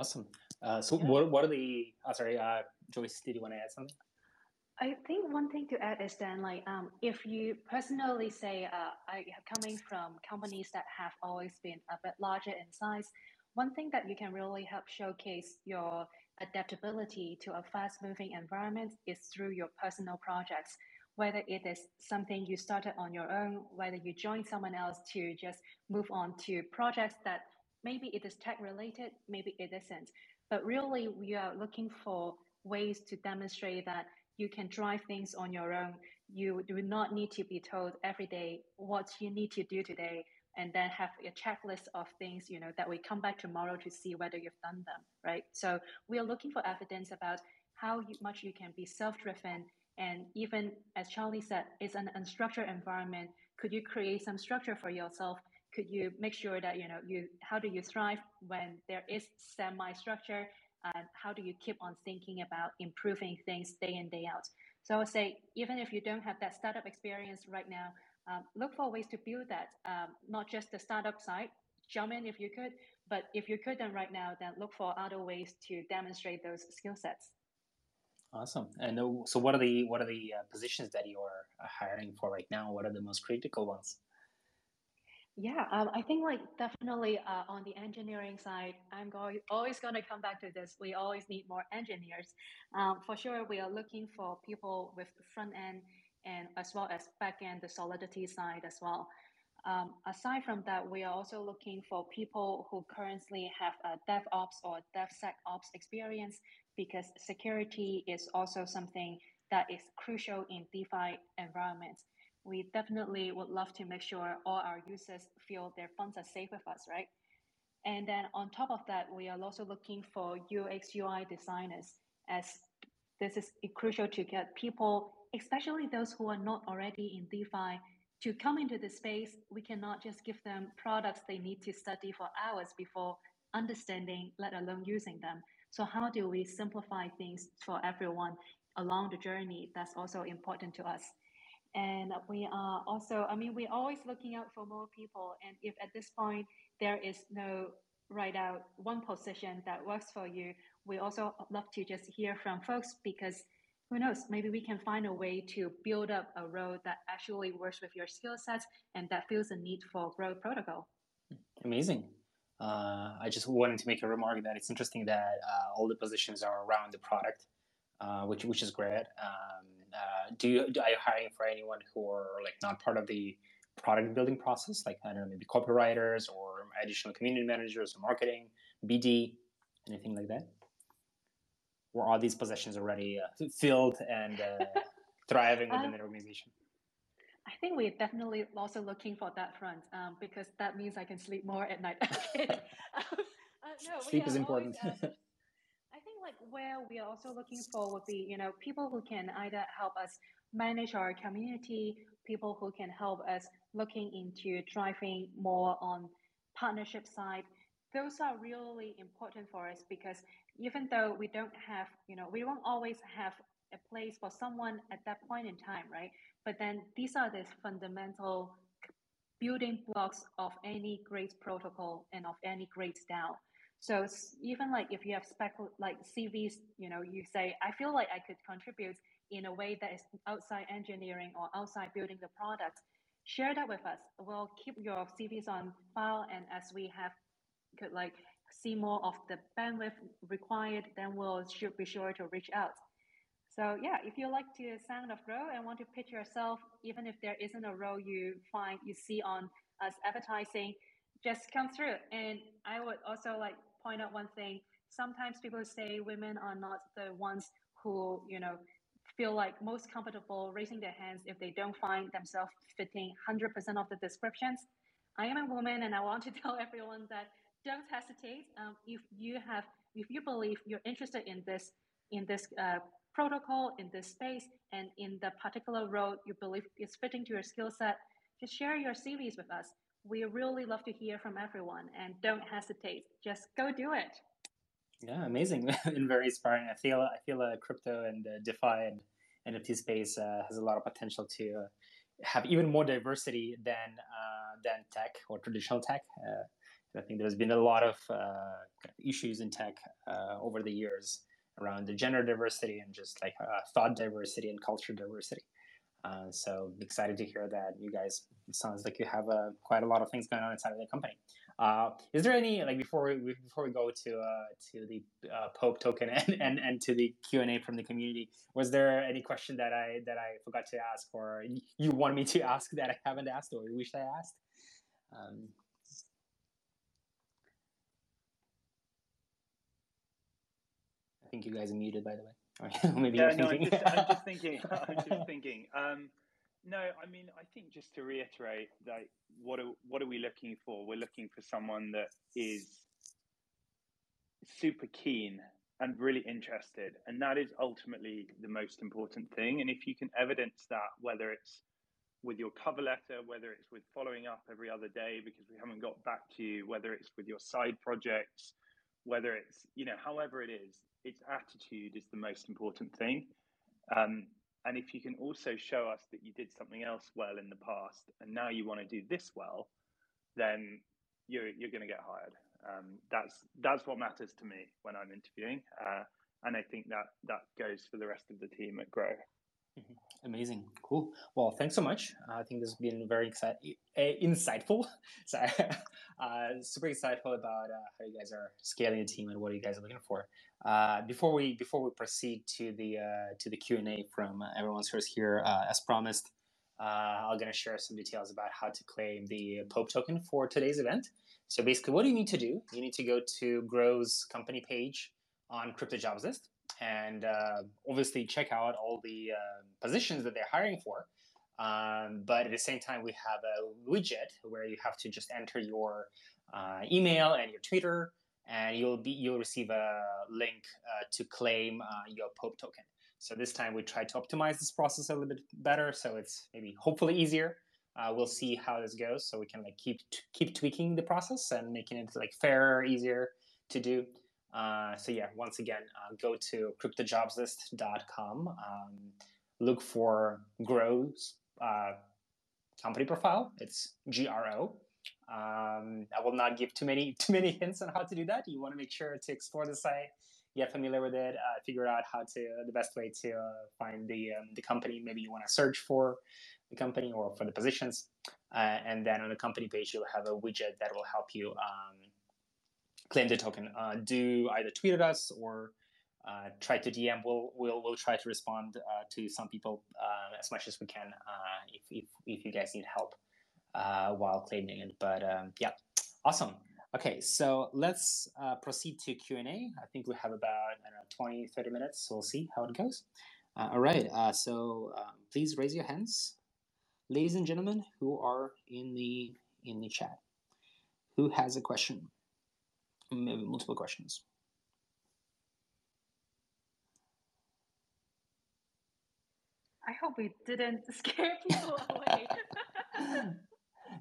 Awesome. Uh, so yeah. what, what are the, oh, sorry, uh, Joyce, did you want to add something? I think one thing to add is then like, um, if you personally say, uh, I coming from companies that have always been a bit larger in size, one thing that you can really help showcase your adaptability to a fast moving environment is through your personal projects. Whether it is something you started on your own, whether you join someone else to just move on to projects that Maybe it is tech related, maybe it isn't. But really, we are looking for ways to demonstrate that you can drive things on your own. You do not need to be told every day what you need to do today, and then have a checklist of things, you know, that we come back tomorrow to see whether you've done them, right? So we are looking for evidence about how much you can be self-driven. And even, as Charlie said, it's an unstructured environment. Could you create some structure for yourself? Could you make sure that, you know, you how do you thrive when there is semi-structure? And how do you keep on thinking about improving things day in, day out? So I would say, even if you don't have that startup experience right now, um, look for ways to build that, um, not just the startup side. Jump in if you could, but if you couldn't right now, then look for other ways to demonstrate those skill sets. Awesome. And so what are the what are the positions that you are hiring for right now? What are the most critical ones? Yeah, um, I think like definitely uh, on the engineering side, I'm going, always going to come back to this. We always need more engineers. Um, for sure, we are looking for people with front end and as well as back end, the Solidity side as well. Um, aside from that, we are also looking for people who currently have a DevOps or DevSecOps experience, because security is also something that is crucial in DeFi environments. We definitely would love to make sure all our users feel their funds are safe with us, right? And then on top of that, we are also looking for U X U I designers, as this is crucial to get people, especially those who are not already in DeFi, to come into the space. We cannot just give them products they need to study for hours before understanding, let alone using them. So how do we simplify things for everyone along the journey? That's also important to us. And we are also, I mean, we're always looking out for more people. And if at this point there is no right out one position that works for you, we also love to just hear from folks, because who knows, maybe we can find a way to build up a road that actually works with your skill sets and that feels a need for Gro Protocol. Amazing. Uh, I just wanted to make a remark that it's interesting that uh, all the positions are around the product, uh, which which is great. Um, uh, do you, are you hiring for anyone who are like not part of the product building process? Like, I don't know, maybe copywriters or additional community managers or marketing, B D, anything like that? Were all these positions already uh, filled and uh, thriving within um, the organization? I think we're definitely also looking for that front, um, because that means I can sleep more at night. um, uh, no, sleep is important. Always, uh, I think like where we are also looking for would be, you know, people who can either help us manage our community, people who can help us looking into driving more on partnership side. Those are really important for us, because even though we don't have, you know, we won't always have a place for someone at that point in time, right? But then these are the fundamental building blocks of any great protocol and of any great DAO. So even like if you have spec like C Vs, you know, you say, I feel like I could contribute in a way that is outside engineering or outside building the product, share that with us. We'll keep your C Vs on file, and as we have could like see more of the bandwidth required, then we'll should be sure to reach out. So yeah, if you like to sound of Gro and want to pitch yourself, even if there isn't a role you find you see on us advertising, just come through. And I would also like point out one thing. Sometimes people say women are not the ones who, you know, feel like most comfortable raising their hands if they don't find themselves fitting one hundred percent of the descriptions. I am a woman, and I want to tell everyone that don't hesitate. Um, if you have, if you believe you're interested in this, in this uh, protocol, in this space, and in the particular role you believe is fitting to your skill set, just share your C Vs with us. We really love to hear from everyone, and don't hesitate. Just go do it. Yeah, amazing and very inspiring. I feel I feel uh, crypto and uh, DeFi and N F T space uh, has a lot of potential to uh, have even more diversity than uh, than tech or traditional tech. Uh, I think there's been a lot of uh, issues in tech uh, over the years around the gender diversity and just like uh, thought diversity and culture diversity. Uh, so excited to hear that you guys, it sounds like you have uh, quite a lot of things going on inside of the company. Uh, is there any, like before we before we go to uh, to the uh, Pope token and, and, and to the Q and A from the community, was there any question that I that I forgot to ask, or you want me to ask that I haven't asked, or you wish I asked? Um, think you guys are muted, by the way. Maybe yeah, no, I'm, just, I'm just thinking. I'm just thinking. Um, no, I mean, I think just to reiterate, like, what are what are we looking for? We're looking for someone that is super keen and really interested, and that is ultimately the most important thing. And if you can evidence that, whether it's with your cover letter, whether it's with following up every other day because we haven't got back to you, whether it's with your side projects, whether it's, you know, however it is, its attitude is the most important thing. Um, and if you can also show us that you did something else well in the past and now you want to do this well, then you're, you're going to get hired. Um, that's that's what matters to me when I'm interviewing. Uh, and I think that that goes for the rest of the team at Gro. Mm-hmm. Amazing. Cool. Well, thanks so much. Uh, I think this has been very exci- uh, insightful. Sorry. Uh, super insightful about uh, how you guys are scaling the team and what you guys are looking for. Uh, before we before we proceed to the uh, to the Q and A from uh, everyone's who's here, uh, as promised, uh, I'm going to share some details about how to claim the Pope token for today's event. So basically, what do you need to do? You need to go to Gro's company page on Crypto Jobs List. And uh, obviously check out all the uh, positions that they're hiring for. Um, but at the same time, we have a widget where you have to just enter your uh, email and your Twitter, and you'll be you'll receive a link uh, to claim uh, your Pope token. So this time we tried to optimize this process a little bit better, so it's maybe hopefully easier. Uh, we'll see how this goes, so we can like keep t- keep tweaking the process and making it like fairer, easier to do. Uh, so yeah, once again, uh, go to crypto jobs list dot com, um, look for Gro's uh, company profile. It's G R O. Um, I will not give too many too many hints on how to do that. You want to make sure to explore the site, get familiar with it, uh, figure out how to the best way to uh, find the um, the company. Maybe you want to search for the company or for the positions, uh, and then on the company page you'll have a widget that will help you. Um, Claim the token. Uh, do either tweet at us or uh, try to D M. We'll we'll we'll try to respond uh, to some people uh, as much as we can uh, if, if if you guys need help uh, while claiming it. But um, yeah, awesome. Okay, so let's uh, proceed to Q and A. I think we have about I don't know twenty, thirty minutes. So we'll see how it goes. Uh, all right. Uh, so um, please raise your hands, ladies and gentlemen, who are in the in the chat. Who has a question? Maybe multiple questions. I hope we didn't scare people away.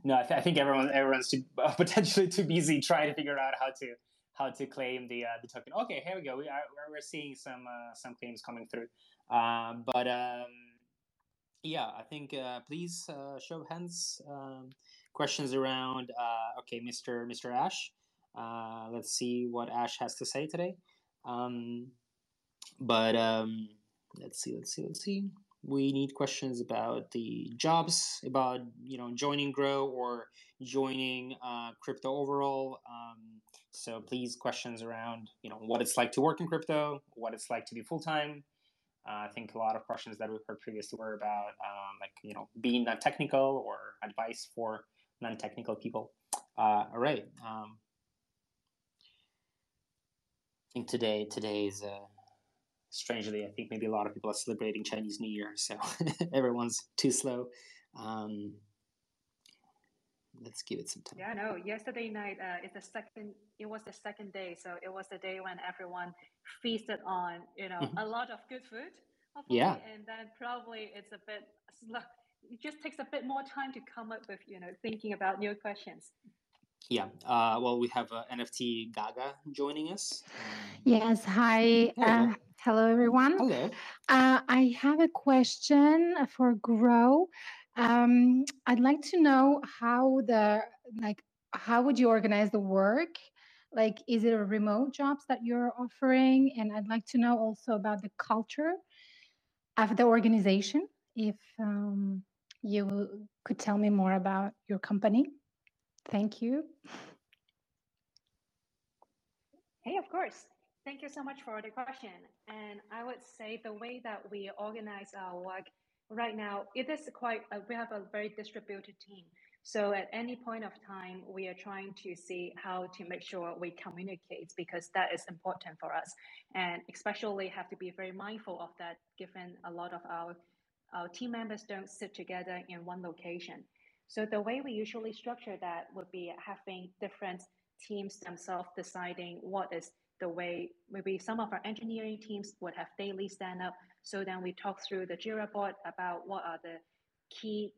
No, I, th- I think everyone everyone's too, uh, potentially too busy trying to figure out how to how to claim the uh, the token. Okay, here we go. We are we're seeing some uh, some claims coming through. Uh, but um, yeah, I think uh, please uh, show of hands. Um, questions around. Uh, okay, Mister Mister Ash. Uh, let's see what Ash has to say today. Um, but um, let's see, let's see, let's see. We need questions about the jobs, about, you know, joining Gro or joining uh, crypto overall. Um, so please, questions around, you know, what it's like to work in crypto, what it's like to be full-time. Uh, I think a lot of questions that we've heard previously were about, um, like, you know, being non-technical or advice for non-technical people. Uh, all right. Um, I think today, today is, uh, strangely, I think maybe a lot of people are celebrating Chinese New Year, so everyone's too slow. Um, let's give it some time. Yeah, no, yesterday night, uh, it's the second, it was the second day, so it was the day when everyone feasted on, you know, mm-hmm. a lot of good food. Hopefully, yeah. And then probably it's a bit, it just takes a bit more time to come up with, you know, thinking about new questions. Yeah. Uh, well, we have uh, N F T Gaga joining us. Yes. Hi. Uh, hello, everyone. Hello. Uh, I have a question for Gro. Um, I'd like to know how the like how would you organize the work? Like, is it a remote jobs that you're offering? And I'd like to know also about the culture of the organization. If um, you could tell me more about your company. Thank you. Hey, of course. Thank you so much for the question. And I would say the way that we organize our work right now, it is quite, uh, we have a very distributed team. So at any point of time, we are trying to see how to make sure we communicate, because that is important for us. And especially have to be very mindful of that, given a lot of our, our team members don't sit together in one location. So the way we usually structure that would be having different teams themselves deciding what is the way. Maybe some of our engineering teams would have daily stand-up. So then we talk through the JIRA board about what are the key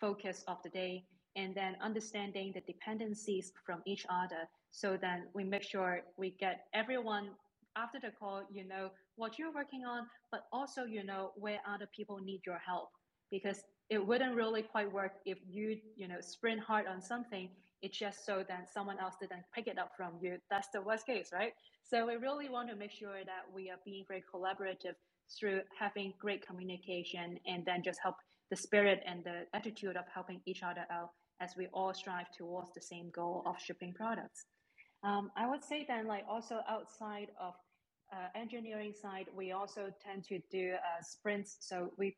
focus of the day, and then understanding the dependencies from each other. So then we make sure we get everyone after the call, you know what you're working on, but also you know where other people need your help, because it wouldn't really quite work if you, you know, sprint hard on something, it's just so that someone else didn't pick it up from you. That's the worst case, right? So we really want to make sure that we are being very collaborative through having great communication, and then just help the spirit and the attitude of helping each other out as we all strive towards the same goal of shipping products. Um, I would say then, like, also outside of uh, engineering side, we also tend to do uh, sprints. So we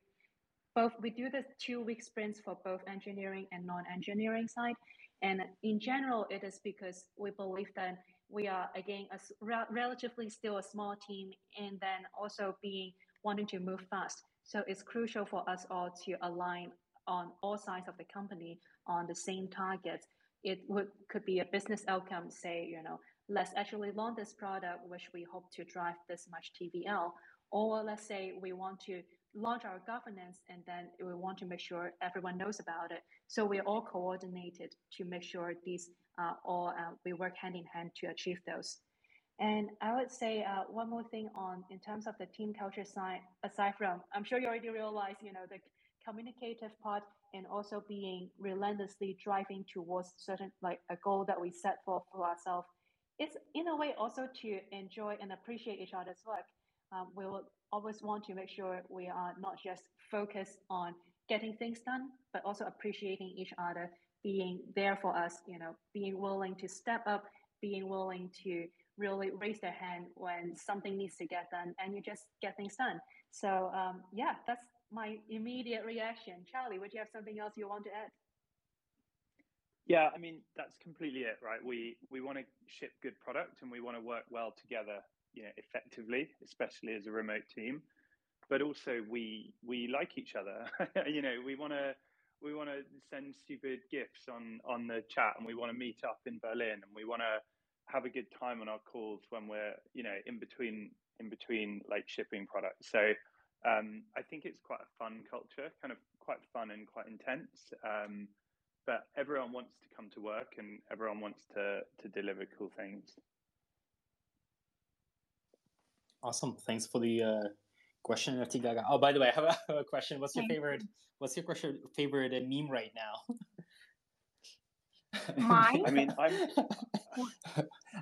both, we do the two week sprints for both engineering and non-engineering side. And in general, it is because we believe that we are, again, a re relatively still a small team, and then also being wanting to move fast. So it's crucial for us all to align on all sides of the company on the same targets. It would, could be a business outcome, say, you know, let's actually launch this product, which we hope to drive this much T V L. Or let's say we want to launch our governance, and then we want to make sure everyone knows about it. So we're all coordinated to make sure these uh, all, uh, we work hand in hand to achieve those. And I would say uh, one more thing on in terms of the team culture side, aside from, I'm sure you already realize, you know, the communicative part, and also being relentlessly driving towards certain, like a goal that we set for, for ourselves. It's in a way also to enjoy and appreciate each other's work. Um, we will always want to make sure we are not just focused on getting things done, but also appreciating each other, being there for us, you know, being willing to step up, being willing to really raise their hand when something needs to get done, and you just get things done. So um, yeah, that's my immediate reaction. Charlie, would you have something else you want to add? Yeah, I mean, that's completely it, right? We, we want to ship good product, and we want to work well together, you know, effectively, especially as a remote team. But also we, we like each other, you know, we want to, we want to send stupid GIFs on, on the chat, and we want to meet up in Berlin, and we want to have a good time on our calls when we're, you know, in between, in between like shipping products. So um, I think it's quite a fun culture, kind of quite fun and quite intense. Um, but everyone wants to come to work, and everyone wants to, to deliver cool things. Awesome. Thanks for the uh, question, N F T Gaga. Oh, by the way, I have a, have a question. What's your favorite, what's your question, favorite meme right now? Mine? I mean, I'm...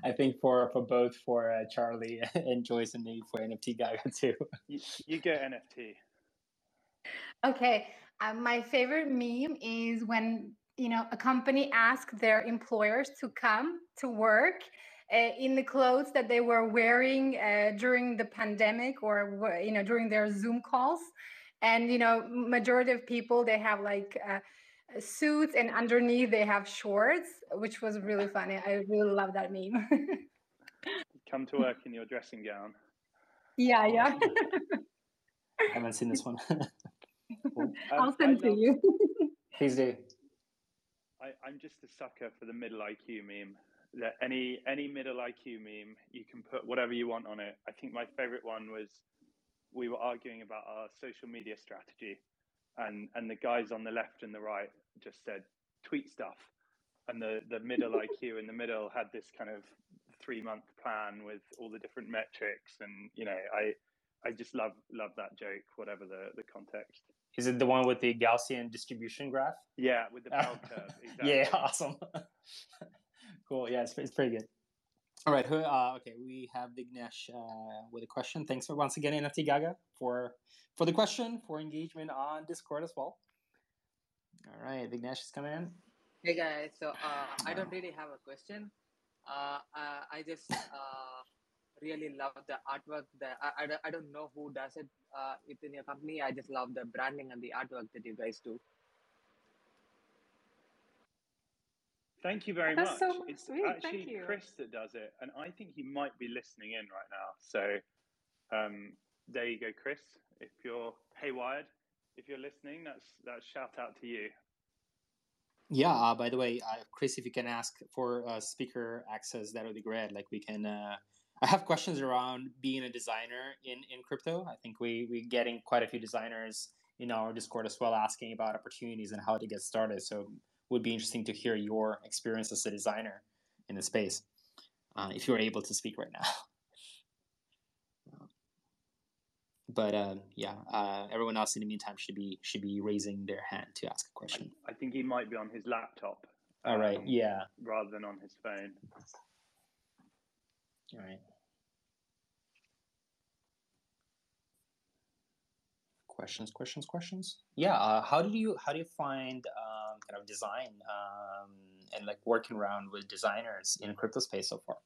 I think for, for both for uh, Charlie and Joyce, and maybe for N F T Gaga too. You, you go N F T. Okay. Uh, my favorite meme is when, you know, a company asks their employers to come to work uh, in the clothes that they were wearing uh, during the pandemic, or, you know, during their Zoom calls. And, you know, majority of people, they have like uh, suits, and underneath they have shorts, which was really funny. I really love that meme. Come to work in your dressing gown. Yeah, yeah. I haven't seen this one. Cool. I'll um, send it to you. Please do. I, I'm just a sucker for the middle I Q meme. That any any middle I Q meme, you can put whatever you want on it. I think my favorite one was we were arguing about our social media strategy, and and the guys on the left and the right just said tweet stuff, and the the middle I Q in the middle had this kind of three month plan with all the different metrics, and you know I I just love love that joke, whatever the the context. Is it the one with the Gaussian distribution graph? Yeah, with the bell curve. Exactly. Yeah, awesome. Cool. Yeah, it's, it's pretty good. All right. Uh, okay, we have Vignesh uh, with a question. Thanks for once again, N F T Gaga, for for the question, for engagement on Discord as well. All right, Vignesh is coming in. Hey guys, so uh, I don't really have a question. Uh, uh, I just uh, really love the artwork. That I, I I don't know who does it uh, within your company. I just love the branding and the artwork that you guys do. Thank you very That's much. So it's sweet. actually Thank you. Chris that does it, and I think he might be listening in right now. So um, there you go, Chris. If you're haywired, if you're listening, that's that shout out to you. Yeah. Uh, by the way, uh, Chris, if you can ask for uh, speaker access, that would be great. Like we can. Uh, I have questions around being a designer in, in crypto. I think we we're getting quite a few designers in our Discord as well, asking about opportunities and how to get started. So would be interesting to hear your experience as a designer in the space, uh, if you're able to speak right now. But um, yeah, uh, everyone else in the meantime should be should be raising their hand to ask a question. I, I think he might be on his laptop. All um, right, yeah. Rather than on his phone. All right. Questions, questions, questions. Yeah, uh, how do you how do you find um, kind of design um, and like working around with designers in crypto space so far?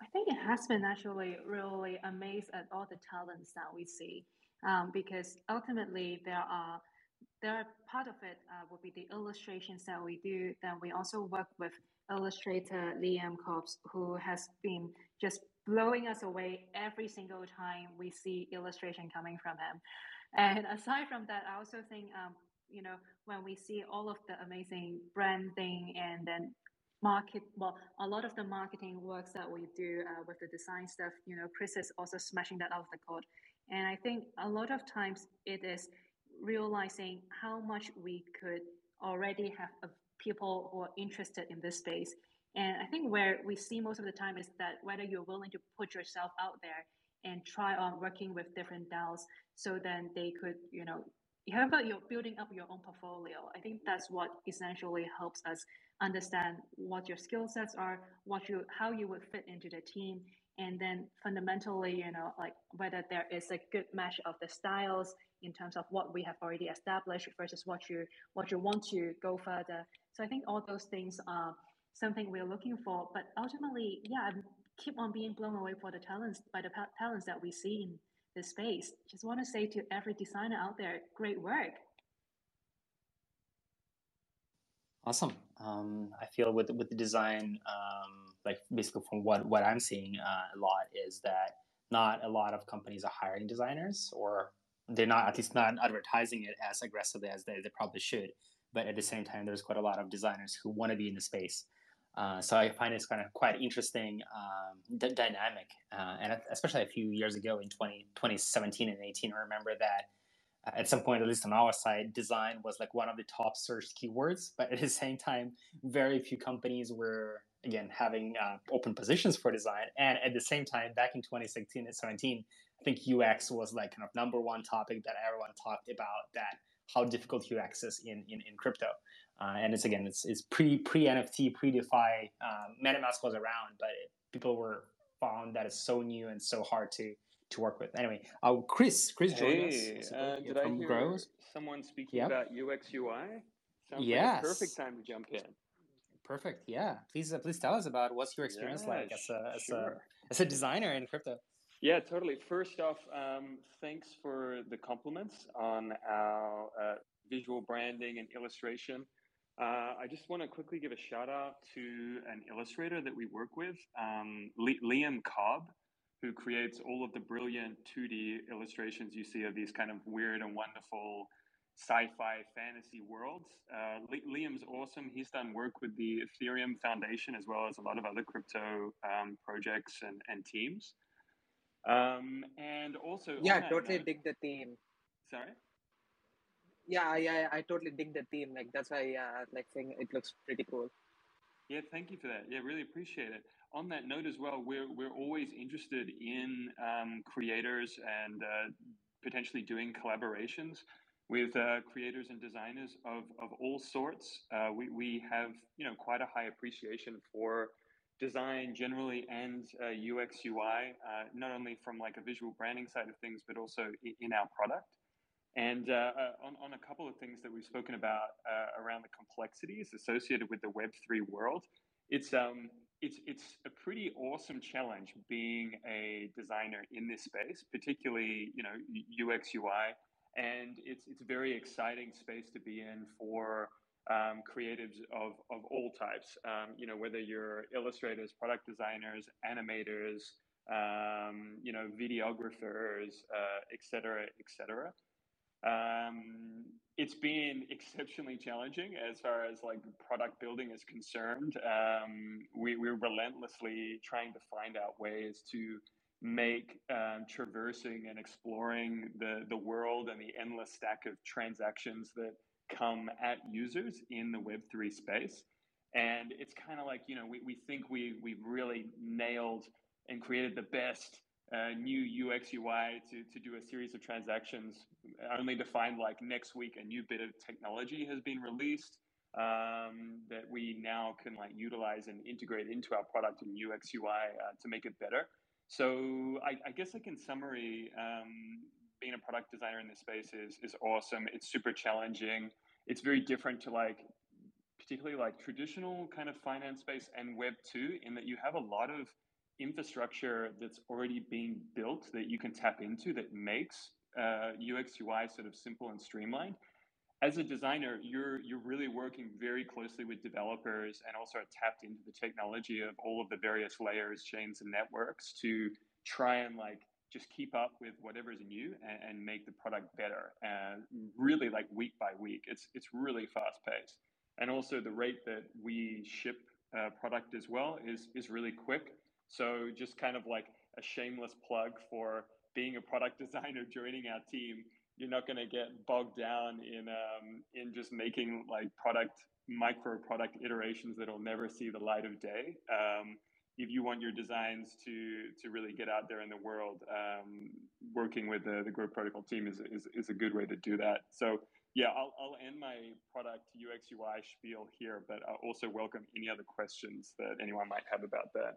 I think it has been actually really amazed at all the talents that we see, um, because ultimately there are there are part of it uh, will be the illustrations that we do. Then we also work with illustrator Liam Cobb, who has been just blowing us away every single time we see illustration coming from him. And aside from that, I also think, um, you know, when we see all of the amazing branding and then market, well, a lot of the marketing works that we do uh, with the design stuff, you know, Chris is also smashing that out of the court. And I think a lot of times it is realizing how much we could already have of people who are interested in this space. And I think where we see most of the time is that whether you're willing to put yourself out there and try on working with different DAOs, so then they could, you know, however you're building up your own portfolio. I think that's what essentially helps us understand what your skill sets are, what you, how you would fit into the team. And then fundamentally, you know, like whether there is a good match of the styles in terms of what we have already established versus what you, what you want to go further. So I think all those things are something we're looking for, but ultimately, yeah, I keep on being blown away for the talents by the talents that we see in this space. Just want to say to every designer out there, great work. Awesome. Um, I feel with with the design, um, like basically from what what I'm seeing uh, a lot is that not a lot of companies are hiring designers, or they're not at least not advertising it as aggressively as they, they probably should. But at the same time, there's quite a lot of designers who want to be in the space. Uh, so I find it's kind of quite interesting um, d- dynamic. Uh, and especially a few years ago in twenty, twenty seventeen and eighteen, I remember that at some point, at least on our side, design was like one of the top search keywords. But at the same time, very few companies were, again, having uh, open positions for design. And at the same time, back in twenty sixteen and seventeen, I think U X was like kind of number one topic that everyone talked about, that how difficult U X is in, in, in crypto. Uh, and it's, again, it's, it's pre, pre-N F T, pre-DeFi. Um, MetaMask was around, but it, people were found that it's so new and so hard to, to work with. Anyway, uh, Chris, Chris joined hey, us. Uh, did I hear Gro. someone speaking yep. about U X U I? Sounds yes. like a perfect time to jump in. Perfect, yeah. Please uh, please tell us about what's your experience yeah, like as a, as, sure. a, as a designer in crypto. Yeah, totally. First off, um, thanks for the compliments on our uh, visual branding and illustration. Uh, I just want to quickly give a shout out to an illustrator that we work with, um, Le- Liam Cobb, who creates all of the brilliant two D illustrations you see of these kind of weird and wonderful sci-fi fantasy worlds. Uh, Le- Liam's awesome. He's done work with the Ethereum Foundation as well as a lot of other crypto um, projects and, and teams. Um, and also, yeah, totally note, dig the theme. Sorry. Yeah, yeah, I totally dig the theme. Like that's why, yeah, like saying it looks pretty cool. Yeah, thank you for that. Yeah, really appreciate it. On that note as well, we're we're always interested in um, creators and uh, potentially doing collaborations with uh, creators and designers of of all sorts. Uh, we we have you know quite a high appreciation for design generally and uh, U X U I, uh, not only from like a visual branding side of things, but also in, in our product. And uh, on, on a couple of things that we've spoken about uh, around the complexities associated with the Web three world, it's, um, it's, it's a pretty awesome challenge being a designer in this space, particularly, you know, U X U I. And it's, it's a very exciting space to be in for um, creatives of, of all types, um, you know, whether you're illustrators, product designers, animators, um, you know, videographers, uh, et cetera, et cetera. Um, it's been exceptionally challenging as far as like product building is concerned. Um, we, we're relentlessly trying to find out ways to make um, traversing and exploring the, the world and the endless stack of transactions that come at users in the Web three space. And it's kind of like, you know, we, we think we, we've really nailed and created the best Uh, new U X U I to, to do a series of transactions, only to find like next week a new bit of technology has been released um, that we now can like utilize and integrate into our product and U X U I uh, to make it better. So I, I guess like in summary, um, being a product designer in this space is, is awesome. It's super challenging. It's very different to like particularly like traditional kind of finance space and Web two in that you have a lot of infrastructure that's already being built that you can tap into that makes uh, U X U I sort of simple and streamlined. As a designer, you're you're really working very closely with developers and also are tapped into the technology of all of the various layers, chains, and networks to try and like just keep up with whatever is new and, and make the product better. And really, like week by week, it's it's really fast paced, and also the rate that we ship uh, product as well is is really quick. So just kind of like a shameless plug for being a product designer joining our team. You're not going to get bogged down in um, in just making like product micro product iterations that'll never see the light of day. Um, if you want your designs to to really get out there in the world, um, working with the, the Gro Protocol team is, is is a good way to do that. So yeah, I'll I'll end my product U X U I spiel here, but I also welcome any other questions that anyone might have about that.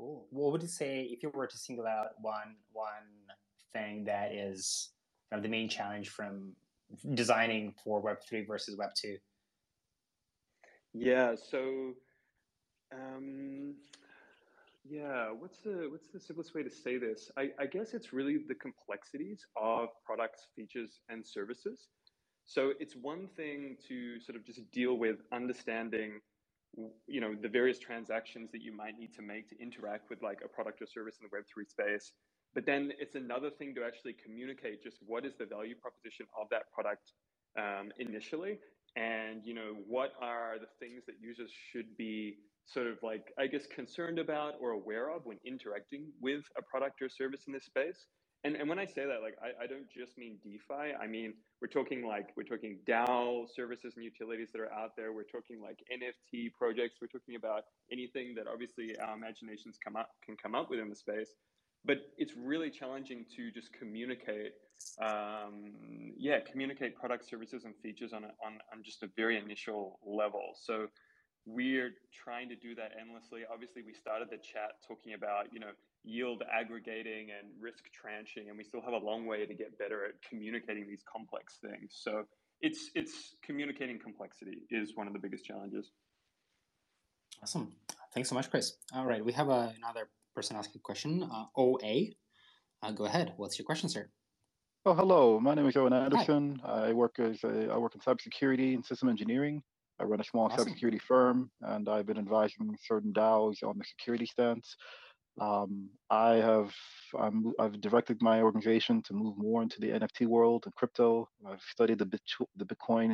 Cool. What would you say if you were to single out one one thing that is kind of the main challenge from designing for Web three versus Web two? Yeah. So, um, yeah. What's the what's the simplest way to say this? I, I guess it's really the complexities of products, features, and services. So it's one thing to sort of just deal with understanding, you know, the various transactions that you might need to make to interact with like a product or service in the Web three space. But then it's another thing to actually communicate just what is the value proposition of that product um, initially. And, you know, what are the things that users should be sort of like, I guess, concerned about or aware of when interacting with a product or service in this space. And, and when I say that, like, I, I don't just mean DeFi. I mean, we're talking like, we're talking DAO services and utilities that are out there. We're talking like N F T projects. We're talking about anything that obviously our imaginations come up, can come up with in the space. But it's really challenging to just communicate, um, yeah, communicate product, services, and features on, a, on, on just a very initial level. So we're trying to do that endlessly. Obviously, we started the chat talking about, you know, yield aggregating and risk tranching, and we still have a long way to get better at communicating these complex things. So it's it's communicating complexity is one of the biggest challenges. Awesome. Thanks so much, Chris. All right, we have uh, another person asking a question. Uh, O A, uh, go ahead. What's your question, sir? Oh, hello. My name is Owen Anderson. Hi. I work as a, I work in cybersecurity and system engineering. I run a small awesome. cybersecurity firm, and I've been advising certain DAOs on the security stance. Um, I have I'm, I've directed my organization to move more into the N F T world and crypto. I've studied the the Bitcoin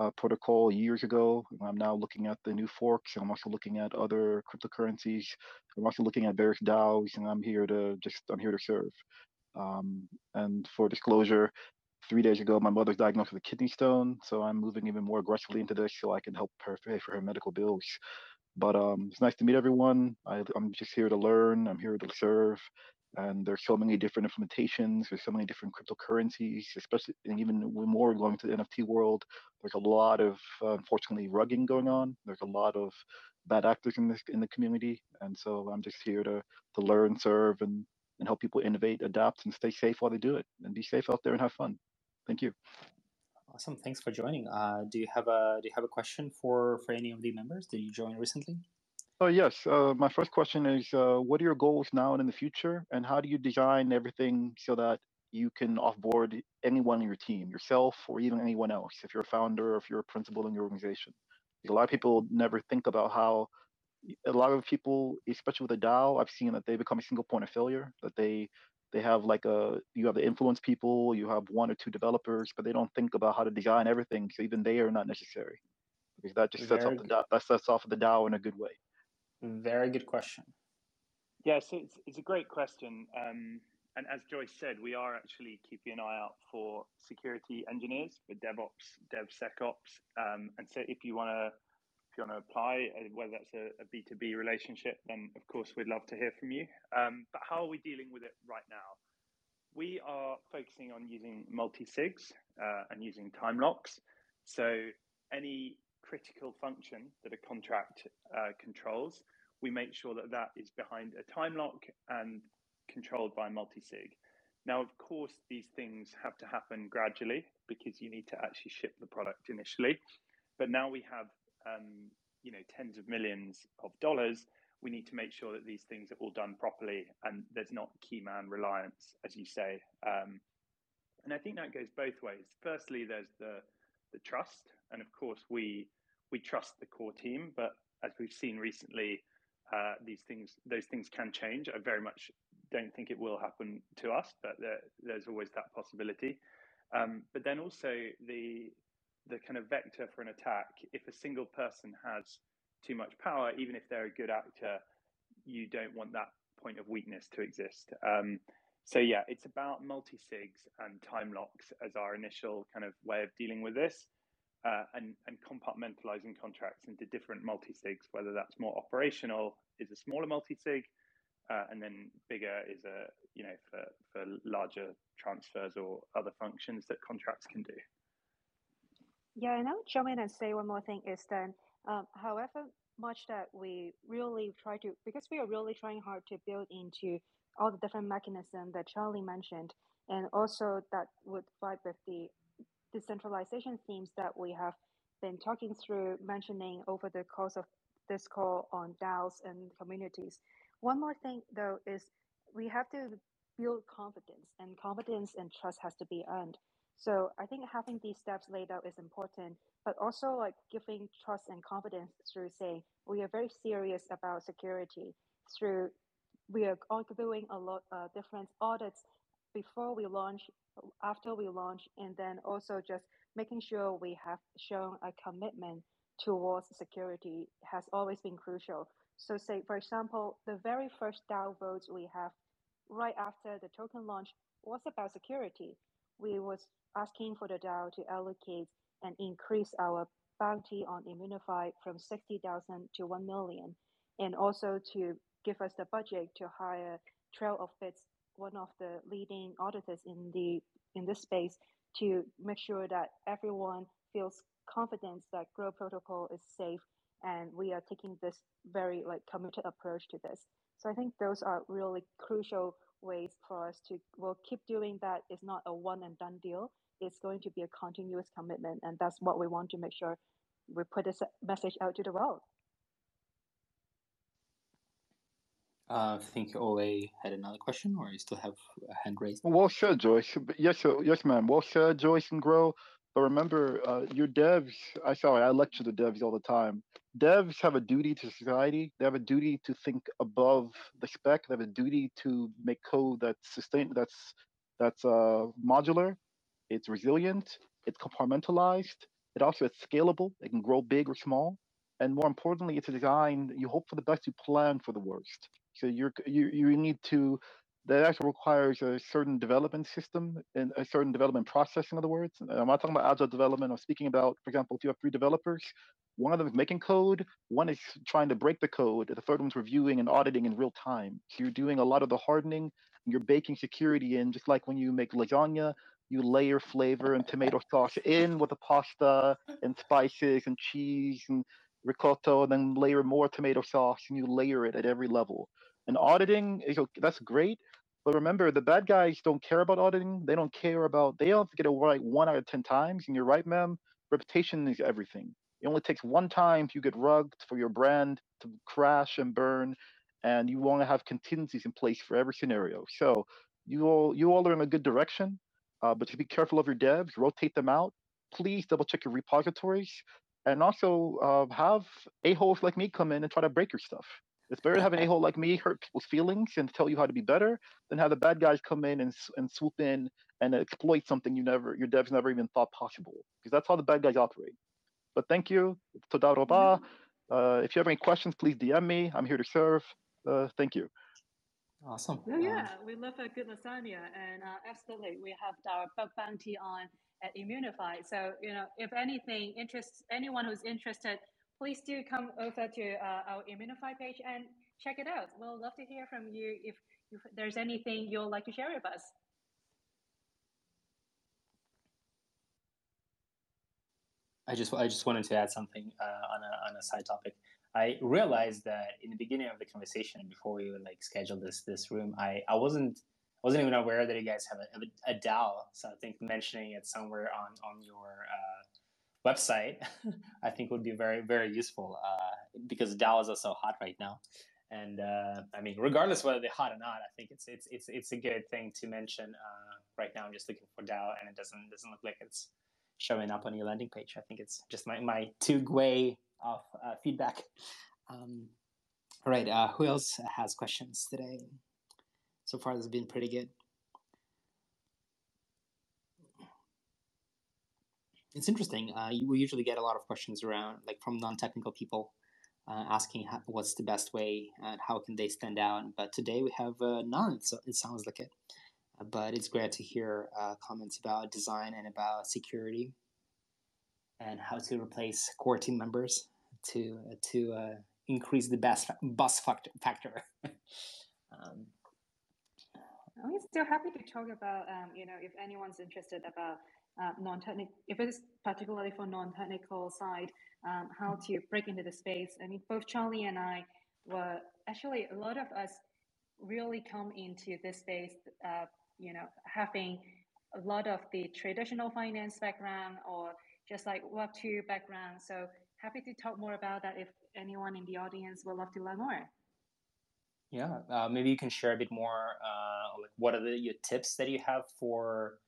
uh, protocol years ago, and I'm now looking at the new forks. And I'm also looking at other cryptocurrencies. I'm also looking at various DAOs, and I'm here to just I'm here to serve. Um, and for disclosure, three days ago, my mother's diagnosed with a kidney stone, so I'm moving even more aggressively into this so I can help her pay for her medical bills. But um, it's nice to meet everyone. I, I'm just here to learn. I'm here to serve. And there's so many different implementations. There's so many different cryptocurrencies, especially, and even more going to the N F T world. There's a lot of, uh, unfortunately, rugging going on. There's a lot of bad actors in this in the community. And so I'm just here to to learn, serve, and, and help people innovate, adapt, and stay safe while they do it. And be safe out there and have fun. Thank you. Awesome. Thanks for joining. Uh, do you have a Do you have a question for for any of the members? Did you join recently? Oh yes. Uh, my first question is: uh, what are your goals now and in the future, and how do you design everything so that you can offboard anyone in your team, yourself or even anyone else, if you're a founder or if you're a principal in your organization. A lot of people never think about how a lot of people, especially with a DAO, I've seen that they become a single point of failure, that they they have like a, you have the influence people, you have one or two developers, but they don't think about how to design everything. So even they are not necessary, because that just sets, off the DAO, that sets off the DAO in a good way. Very good question. Yes, yeah, so it's, it's a great question. Um, and as Joyce said, we are actually keeping an eye out for security engineers, for DevOps, DevSecOps. Um, and so if you want to if you want to apply, whether that's a, a B two B relationship, then of course we'd love to hear from you. Um, but how are we dealing with it right now? We are focusing on using multi-sigs uh, and using time locks. So any critical function that a contract uh, controls, we make sure that that is behind a time lock and controlled by multi-sig. Now, of course, these things have to happen gradually because you need to actually ship the product initially. But now we have Um, you know, tens of millions of dollars, we need to make sure that these things are all done properly and there's not key man reliance, as you say. Um, and I think that goes both ways. Firstly, there's the, the trust. And of course, we we trust the core team. But as we've seen recently, uh, these things, those things can change. I very much don't think it will happen to us, but there, there's always that possibility. Um, but then also the... the kind of vector for an attack. If a single person has too much power, even if they're a good actor, you don't want that point of weakness to exist. Um, so yeah, it's about multi-sigs and time locks as our initial kind of way of dealing with this, uh, and, and compartmentalizing contracts into different multi-sigs, whether that's more operational is a smaller multi-sig, uh, and then bigger is a, you know, for, for larger transfers or other functions that contracts can do. Yeah, and I would jump in and say one more thing is that um, however much that we really try to, because we are really trying hard to build into all the different mechanisms that Charlie mentioned, and also that would vibe with the decentralization themes that we have been talking through, mentioning over the course of this call on DAOs and communities. One more thing, though, is we have to build confidence, and confidence and trust has to be earned. So I think having these steps laid out is important, but also like giving trust and confidence through saying we are very serious about security. Through we are doing a lot of uh, different audits before we launch, after we launch, and then also just making sure we have shown a commitment towards security has always been crucial. So say, for example, the very first DAO votes we have right after the token launch was about security. We was asking for the DAO to allocate and increase our bounty on Immunefi from sixty thousand to one million, and also to give us the budget to hire Trail of Bits, one of the leading auditors in the in this space, to make sure that everyone feels confident that Gro Protocol is safe, and we are taking this very like committed approach to this. So I think those are really crucial ways for us to we'll keep doing that. It's not a one and done deal. It's going to be a continuous commitment, and that's what we want to make sure we put this message out to the world. Uh, I think Ole had another question, or you still have a hand raised? Well, sure, Joyce. Yes, sure. Yes, ma'am. Well, sure, Joyce and Gro. But remember, uh, your devs, I sorry, I lecture the devs all the time. Devs have a duty to society. They have a duty to think above the spec. They have a duty to make code that's sustained, that's that's uh, modular. It's resilient. It's compartmentalized. It also is scalable. It can grow big or small. And more importantly, it's a design. You hope for the best. You plan for the worst. So you're you you need to. That actually requires a certain development system and a certain development process, in other words. And I'm not talking about agile development. I'm speaking about, for example, if you have three developers, one of them is making code, one is trying to break the code, the third one's reviewing and auditing in real time. So you're doing a lot of the hardening, and you're baking security in, just like when you make lasagna, you layer flavor and tomato sauce in with the pasta and spices and cheese and ricotta, and then layer more tomato sauce, and you layer it at every level. And auditing, is okay, that's great. But remember, the bad guys don't care about auditing. They don't care about, they don't have to get it right one out of ten times. And you're right, ma'am. Reputation is everything. It only takes one time if you get rugged for your brand to crash and burn. And you want to have contingencies in place for every scenario. So you all you all are in a good direction, uh, but be careful of your devs, rotate them out. Please double check your repositories, and also uh, have a-holes like me come in and try to break your stuff. It's better to have an a-hole like me hurt people's feelings and tell you how to be better than have the bad guys come in and and swoop in and exploit something you never, your devs never even thought possible, because that's how the bad guys operate. But thank you. Toda roba. Uh, if you have any questions, please D M me. I'm here to serve. Uh, thank you. Awesome. Well, yeah, um, we love a good lasagna, and uh, absolutely, we have our bug bounty on at Immunefi. So, you know, if anything interests anyone who's interested, please do come over to uh, our Immunefi page and check it out. We'll love to hear from you if, if there's anything you'll like to share with us. I just I just wanted to add something uh, on a on a side topic. I realized that in the beginning of the conversation, before we would like schedule this this room, I I wasn't wasn't even aware that you guys have a, a, a DAO. So I think mentioning it somewhere on on your uh, website, I think would be very, very useful, uh, because DAOs are so hot right now. And uh, I mean, regardless whether they're hot or not, I think it's it's it's it's a good thing to mention. Uh, right now, I'm just looking for DAO, and it doesn't doesn't look like it's showing up on your landing page. I think it's just my my two way of uh, feedback. Um, all right, uh, who else has questions today? So far, this has been pretty good. It's interesting. Uh, we usually get a lot of questions around, like from non-technical people, uh, asking how, what's the best way and how can they stand out. But today we have uh, none. So it sounds like it. But it's great to hear uh, comments about design and about security, and how to replace core team members to uh, to uh, increase the best bus factor. um, I'm still happy to talk about um, you know, if anyone's interested about. Uh, non-technical, if it's particularly for non-technical side, um, how to break into the space. I mean, both Charlie and I were actually, a lot of us really come into this space, uh, you know, having a lot of the traditional finance background or just like Web two background. So happy to talk more about that if anyone in the audience would love to learn more. Yeah, uh, maybe you can share a bit more, uh, like what are the, your tips that you have for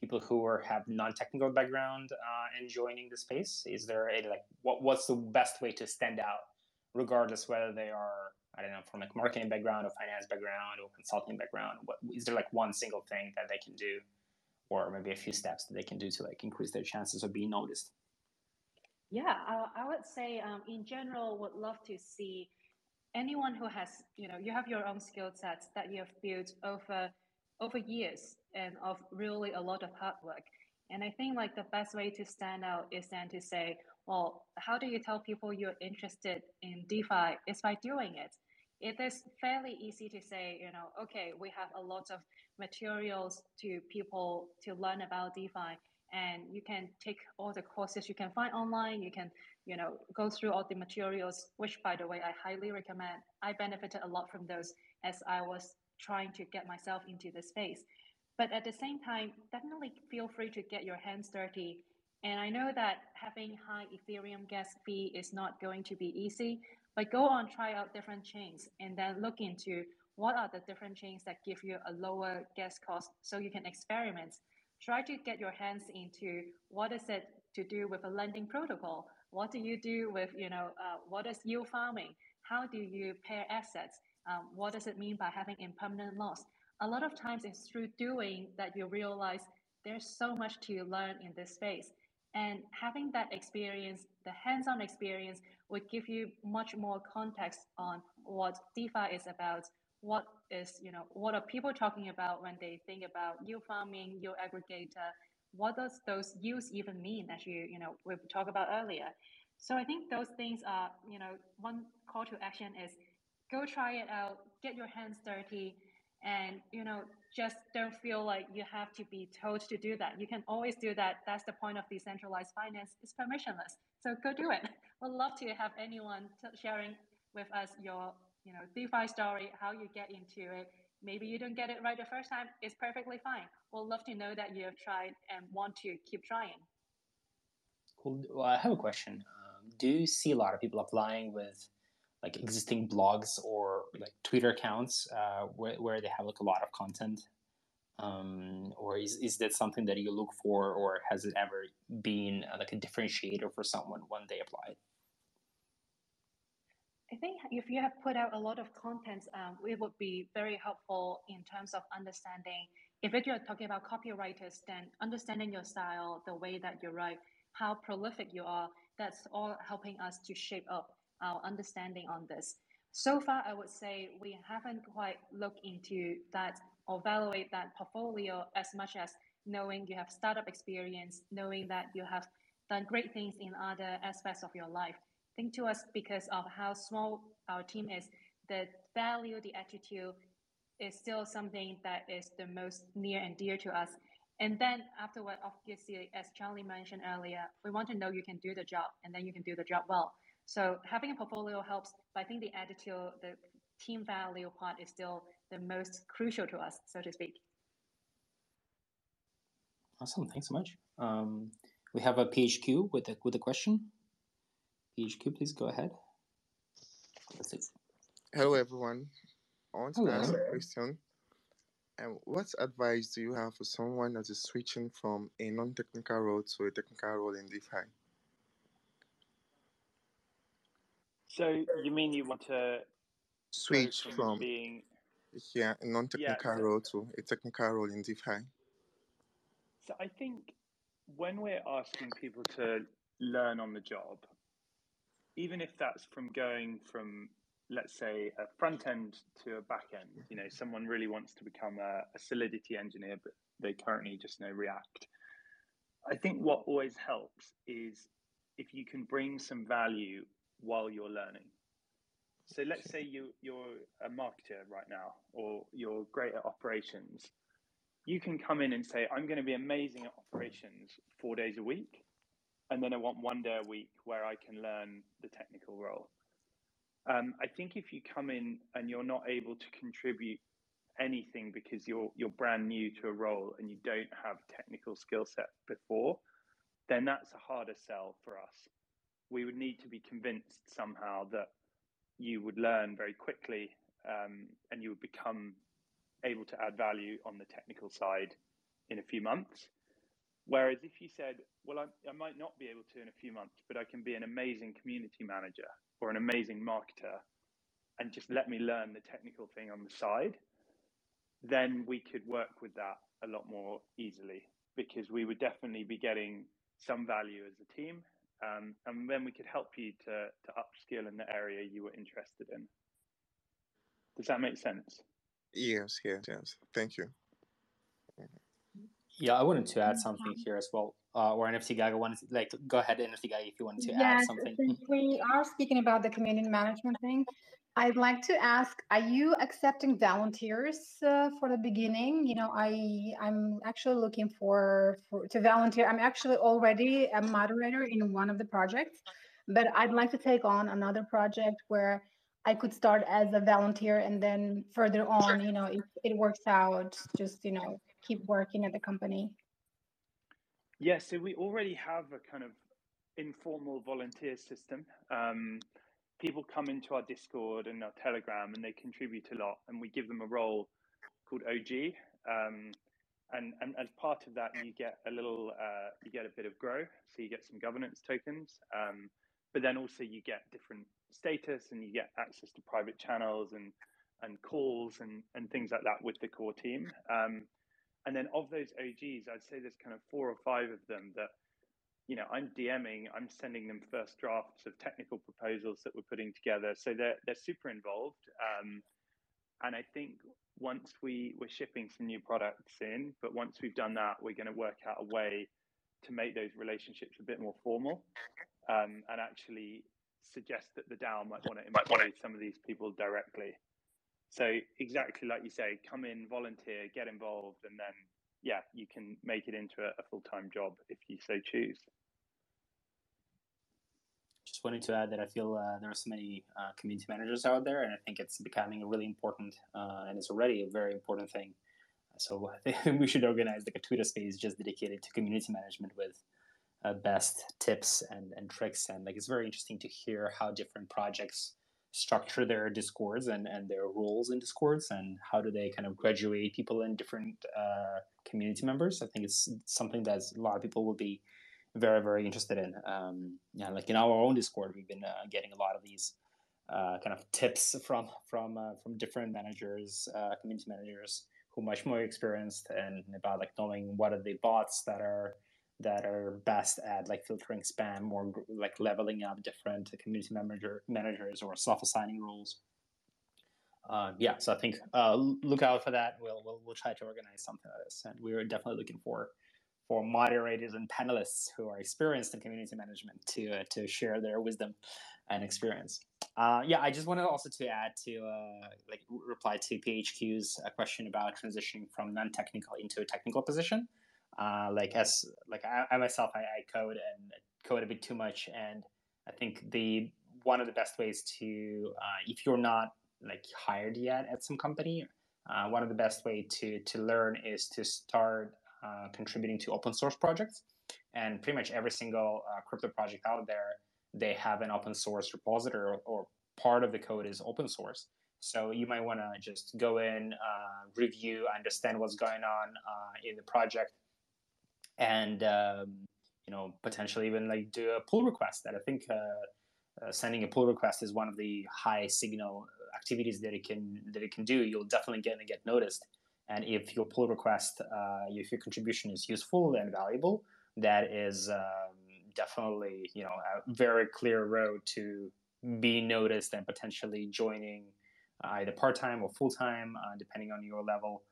people who are, have non-technical background uh, and joining the space? Is there a, like, what, what's the best way to stand out, regardless whether they are, I don't know, from like marketing background or finance background or consulting background? What, is there like one single thing that they can do, or maybe a few steps that they can do to like increase their chances of being noticed? Yeah, I, I would say um, in general, would love to see anyone who has, you know, you have your own skill sets that you have built over over years and of really a lot of hard work. And I think like the best way to stand out is then to say, well, how do you tell people you're interested in DeFi? It's by doing it. It is fairly easy to say, you know, okay, we have a lot of materials to people to learn about DeFi, and you can take all the courses you can find online. You can, you know, go through all the materials, which by the way, I highly recommend. I benefited a lot from those as I was trying to get myself into the space. But at the same time, definitely feel free to get your hands dirty. And I know that having high Ethereum gas fee is not going to be easy, but go on, try out different chains, and then look into what are the different chains that give you a lower gas cost so you can experiment. Try to get your hands into what is it to do with a lending protocol? What do you do with, you know, uh, what is yield farming? How do you pair assets? Um, what does it mean by having impermanent loss? A lot of times it's through doing that you realize there's so much to learn in this space. And having that experience, the hands-on experience, would give you much more context on what DeFi is about, what is, you know, what are people talking about when they think about yield farming, yield aggregator, what does those yields even mean, as you, you know, we talked about earlier. So I think those things are, you know, one call to action is go try it out, get your hands dirty, and, you know, just don't feel like you have to be told to do that. You can always do that. That's the point of decentralized finance. It's permissionless. So go do it. We'd love to have anyone sharing with us your, you know, DeFi story, how you get into it. Maybe you don't get it right the first time. It's perfectly fine. We'd love to know that you have tried and want to keep trying. Cool. Well, I have a question. Um, do you see a lot of people applying with like existing blogs or like Twitter accounts uh, where, where they have like a lot of content Um, or is, is that something that you look for, or has it ever been uh, like a differentiator for someone when they applied? I think if you have put out a lot of content, um, it would be very helpful in terms of understanding. If you're talking about copywriters, then understanding your style, the way that you write, how prolific you are, that's all helping us to shape up our understanding on this. So far, I would say we haven't quite looked into that or evaluate that portfolio as much as knowing you have startup experience, knowing that you have done great things in other aspects of your life. I think to us, because of how small our team is, the value, the attitude is still something that is the most near and dear to us. And then afterward, obviously, as Charlie mentioned earlier, we want to know you can do the job, and then you can do the job well. So having a portfolio helps, but I think the attitude, the team value part is still the most crucial to us, so to speak. Awesome, thanks so much. Um, we have a P H Q with a, with a question. P H Q, please go ahead. That's it. Hello, everyone. I want to Hello. ask a question. Um, what advice do you have for someone that is switching from a non-technical role to a technical role in DeFi? So you mean you want to switch from, from being... Yeah, a non-technical yeah, so, role to a technical role in DeFi. So I think when we're asking people to learn on the job, even if that's from going from, let's say, a front end to a back end, you know, someone really wants to become a, a Solidity engineer, but they currently just know React. I think what always helps is if you can bring some value while you're learning. So let's say you, you're a marketer right now, or you're great at operations. You can come in and say, I'm going to be amazing at operations four days a week, and then I want one day a week where I can learn the technical role. Um, I think if you come in and you're not able to contribute anything because you're you're brand new to a role and you don't have technical skill set before, then that's a harder sell for us. We would need to be convinced somehow that you would learn very quickly um, and you would become able to add value on the technical side in a few months. Whereas if you said, well, I, I might not be able to in a few months, but I can be an amazing community manager or an amazing marketer, and just let me learn the technical thing on the side, then we could work with that a lot more easily, because we would definitely be getting some value as a team. Um, and then we could help you to, to upskill in the area you were interested in. Does that make sense? Yes, yes, yes. Thank you. Yeah, I wanted to add something here as well. Uh, or N F T Gaga wanted to, like, go ahead, N F T Gaga, if you wanted to yes, add something. Since we are speaking about the community management thing, I'd like to ask, are you accepting volunteers uh, for the beginning? You know, I, I'm actually looking for, for to volunteer. I'm actually already a moderator in one of the projects, but I'd like to take on another project where I could start as a volunteer, and then further on, you know, if it works out, just, you know, keep working at the company. Yeah, so we already have a kind of informal volunteer system. Um, people come into our Discord and our Telegram, and they contribute a lot, and we give them a role called O G. Um, and, and as part of that, you get a little, uh, you get a bit of Gro, so you get some governance tokens. Um, but then also you get different status, and you get access to private channels and and calls and, and things like that with the core team. Um, And then of those O Gs, I'd say there's kind of four or five of them that, you know, I'm DMing, I'm sending them first drafts of technical proposals that we're putting together. So they're, they're super involved. Um, and I think once we we're shipping some new products in, but once we've done that, we're going to work out a way to make those relationships a bit more formal, um, and actually suggest that the DAO might want to employ some of these people directly. So exactly like you say, come in, volunteer, get involved, and then, yeah, you can make it into a, a full-time job if you so choose. Just wanted to add that I feel uh, there are so many uh, community managers out there, and I think it's becoming a really important, uh, and it's already a very important thing. So I think we should organize like a Twitter space just dedicated to community management with uh, best tips and, and tricks. And like, it's very interesting to hear how different projects structure their Discords and, and their roles in Discords, and how do they kind of graduate people in different uh, community members. I think it's something that a lot of people will be very, very interested in. Um, yeah, like in our own Discord, we've been uh, getting a lot of these uh, kind of tips from from uh, from different managers, uh, community managers who are much more experienced, and about like knowing what are the bots that are that are best at like filtering spam, or like leveling up different community manager managers or self-assigning roles. Uh, yeah, so I think uh, look out for that. We'll, we'll we'll try to organize something like this, and we are definitely looking for for moderators and panelists who are experienced in community management to uh, to share their wisdom and experience. Uh, yeah, I just wanted also to add to uh, like reply to P H Q's uh, question about transitioning from non-technical into a technical position. Uh, like as like I, I myself, I, I code and code a bit too much, and I think the one of the best ways to uh, if you're not like hired yet at some company, uh, one of the best way to to learn is to start uh, contributing to open source projects. And pretty much every single uh, crypto project out there, they have an open source repository, or, or part of the code is open source. So you might want to just go in, uh, review, understand what's going on uh, in the project. And, um, you know, potentially even like do a pull request. That I think uh, uh, sending a pull request is one of the high signal activities that it can that it can do. You'll definitely get, get noticed. And if your pull request, uh, if your contribution is useful and valuable, that is um, definitely, you know, a very clear road to be noticed and potentially joining uh, either part-time or full-time, uh, depending on your level.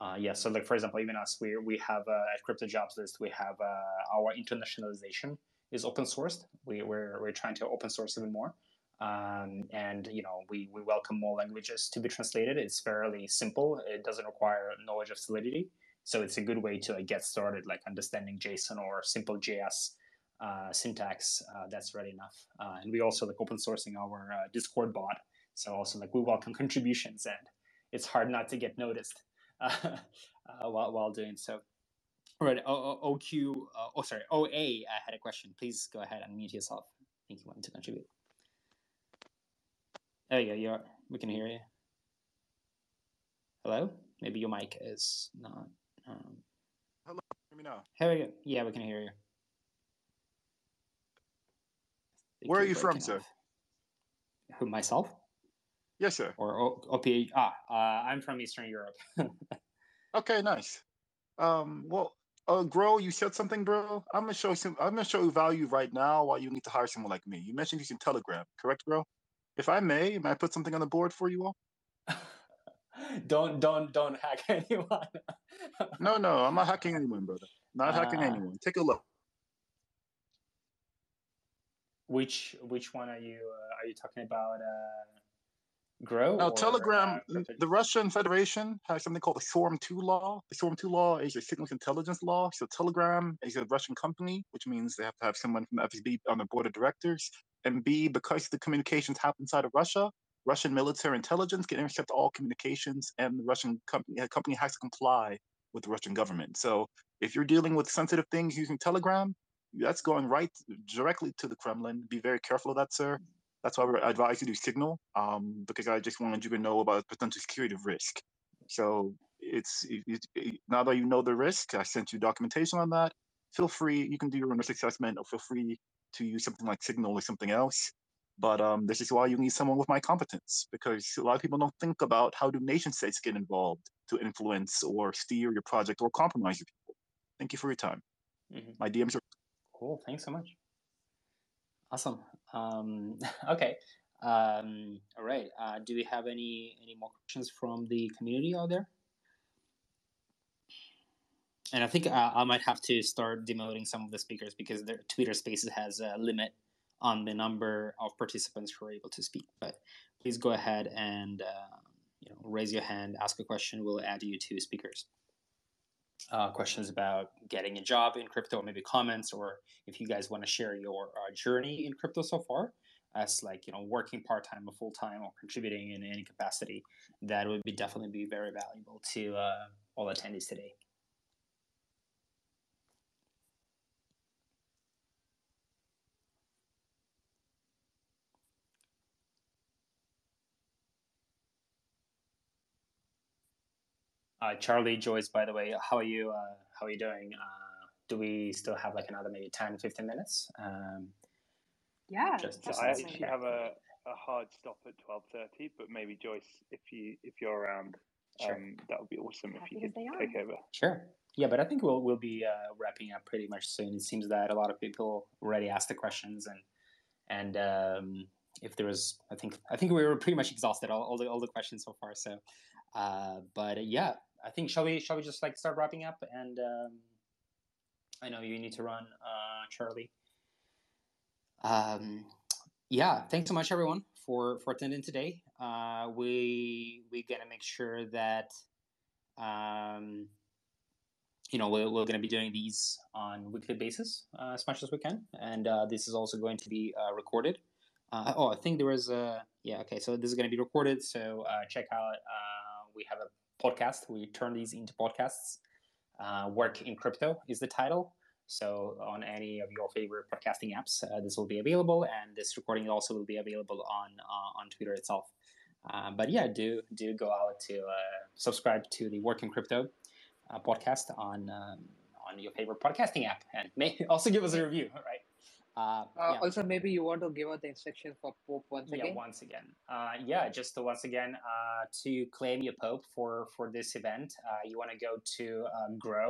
Uh, yeah, so like for example, even us, we we have uh, at Crypto Jobs List, we have uh, our internationalization is open sourced. We we're we're trying to open source even more, um, and you know we we welcome more languages to be translated. It's fairly simple. It doesn't require knowledge of Solidity, so it's a good way to like, get started, like understanding JSON or simple J S uh, syntax. Uh, that's really enough. Uh, and we also like open sourcing our uh, Discord bot, so also like we welcome contributions, and it's hard not to get noticed. Uh, uh, while while doing so, all right. O Q. Uh, oh, sorry. O A. I had a question. Please go ahead and unmute yourself. I think you wanted to contribute. Oh yeah, you are. We can hear you. Hello. Maybe your mic is not. Um... Hello. Hear me now. Here we go. Yeah, we can hear you. Where are you from, sir? Who, myself? Yes, sir. Or O P A. Ah, uh, I'm from Eastern Europe. Okay, nice. Um, well, uh, Gro, you said something, bro. I'm gonna show you some. I'm gonna show you value right now. While you need to hire someone like me, you mentioned using Telegram, correct, Gro? If I may, may I put something on the board for you all? don't, don't, don't hack anyone. no, no, I'm not hacking anyone, brother. Not uh, hacking anyone. Take a look. Which, which one are you? Uh, are you talking about? Uh... Grow now, or, Telegram, uh, the Russian Federation has something called the SORM two law. The SORM two law is a signals intelligence law. So Telegram is a Russian company, which means they have to have someone from the F S B on the board of directors. And B, because the communications happen inside of Russia, Russian military intelligence can intercept all communications, and the Russian company, company has to comply with the Russian government. So if you're dealing with sensitive things using Telegram, that's going right directly to the Kremlin. Be very careful of that, sir. That's why I advise you to do Signal, um, because I just wanted you to know about potential security risk. So it's it, it, now that you know the risk, I sent you documentation on that. Feel free, you can do your own risk assessment, or feel free to use something like Signal or something else. But um, this is why you need someone with my competence, because a lot of people don't think about how do nation states get involved to influence or steer your project or compromise your people. Thank you for your time. Mm-hmm. My D Ms are cool. Thanks so much. Awesome. Um, okay. Um, all right. Uh, do we have any any more questions from the community out there? And I think uh, I might have to start demoting some of the speakers, because their Twitter Spaces has a limit on the number of participants who are able to speak. But please go ahead and uh, you know raise your hand, ask a question. We'll add you to speakers. Uh, questions about getting a job in crypto, or maybe comments, or if you guys want to share your uh, journey in crypto so far, as like, you know, working part-time or full-time, or contributing in any capacity, that would be definitely be very valuable to uh, all attendees today. Uh, Charlie, Joyce, by the way, how are you? Uh, how are you doing? Uh, do we still have like another maybe ten, fifteen minutes? Um, yeah. Just, just I actually okay. have a, a hard stop at twelve thirty, but maybe Joyce, if, you, if you're around, sure. um, that would be awesome if Happy you could take over. Sure. Yeah, but I think we'll, we'll be uh, wrapping up pretty much soon. It seems that a lot of people already asked the questions, and and um, if there was, I think I think we were pretty much exhausted all, all the all the questions so far. So, uh, but yeah, I think shall we shall we just like start wrapping up? And um, I know you need to run, uh, Charlie. Um, yeah, thanks so much everyone for for attending today. Uh, we we're gonna make sure that. Um, You know, we're, we're going to be doing these on a weekly basis uh, as much as we can. And uh, this is also going to be uh, recorded. Uh, oh, I think there was a... Yeah, okay, so this is going to be recorded. So uh, check out, uh, we have a podcast. We turn these into podcasts. Uh, Work in Crypto is the title. So on any of your favorite podcasting apps, uh, this will be available. And this recording also will be available on uh, on Twitter itself. Uh, but yeah, do, do go out to uh, subscribe to the Work in Crypto a podcast on um, on your favorite podcasting app, and may also give us a review. All right. Uh, uh, yeah. Also, maybe you want to give out the instruction for Pope once again. Yeah, once again. Uh, yeah, just to, once again uh, to claim your Pope for for this event, uh, you want to go to uh, Gro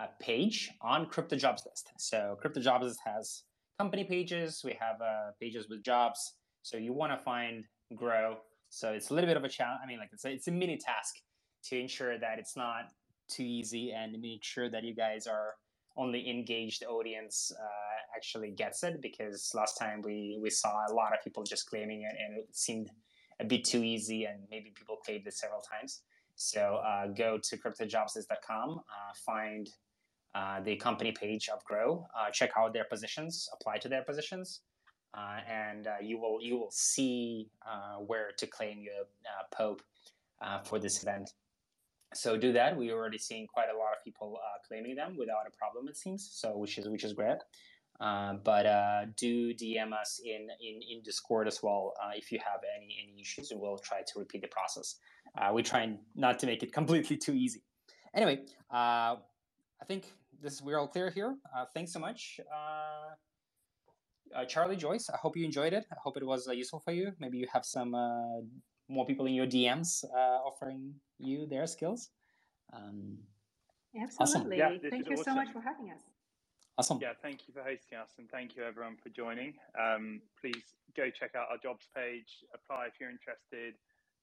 uh, page on Crypto Jobs List. So Crypto Jobs List has company pages. We have uh, pages with jobs. So you want to find Gro. So it's a little bit of a challenge. I mean, like it's a, it's a mini task to ensure that it's not too easy, and make sure that you guys are only engaged audience uh, actually gets it, because last time we we saw a lot of people just claiming it and it seemed a bit too easy, and maybe people claimed it several times. So uh, go to crypto jobs list dot com, uh, find uh, the company page of Gro, uh, check out their positions, apply to their positions, uh, and uh, you will you will see uh, where to claim your uh, Pope uh, for this event. So do that. We are already seeing quite a lot of people uh, claiming them without a problem, it seems. So which is which is great. Uh, but uh, do D M us in in, in Discord as well uh, if you have any any issues, and we'll try to repeat the process. Uh, we try not to make it completely too easy. Anyway, uh, I think this we're all clear here. Uh, thanks so much, uh, uh, Charlie, Joyce. I hope you enjoyed it. I hope it was uh, useful for you. Maybe you have some. Uh, more people in your D Ms uh, offering you their skills. Um, Absolutely. Awesome. Yeah, thank you awesome. so much for having us. Awesome. Yeah, thank you for hosting us, and thank you everyone for joining. Um, please go check out our jobs page, apply if you're interested.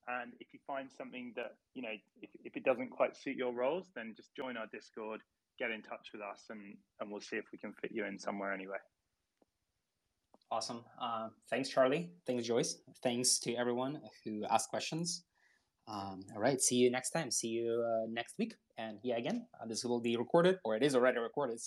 And if you find something that, you know, if, if it doesn't quite suit your roles, then just join our Discord, get in touch with us, and, and we'll see if we can fit you in somewhere anyway. Awesome. Uh, thanks, Charlie. Thanks, Joyce. Thanks to everyone who asked questions. Um, all right. See you next time. See you uh, next week. And yeah, again, uh, this will be recorded, or it is already recorded.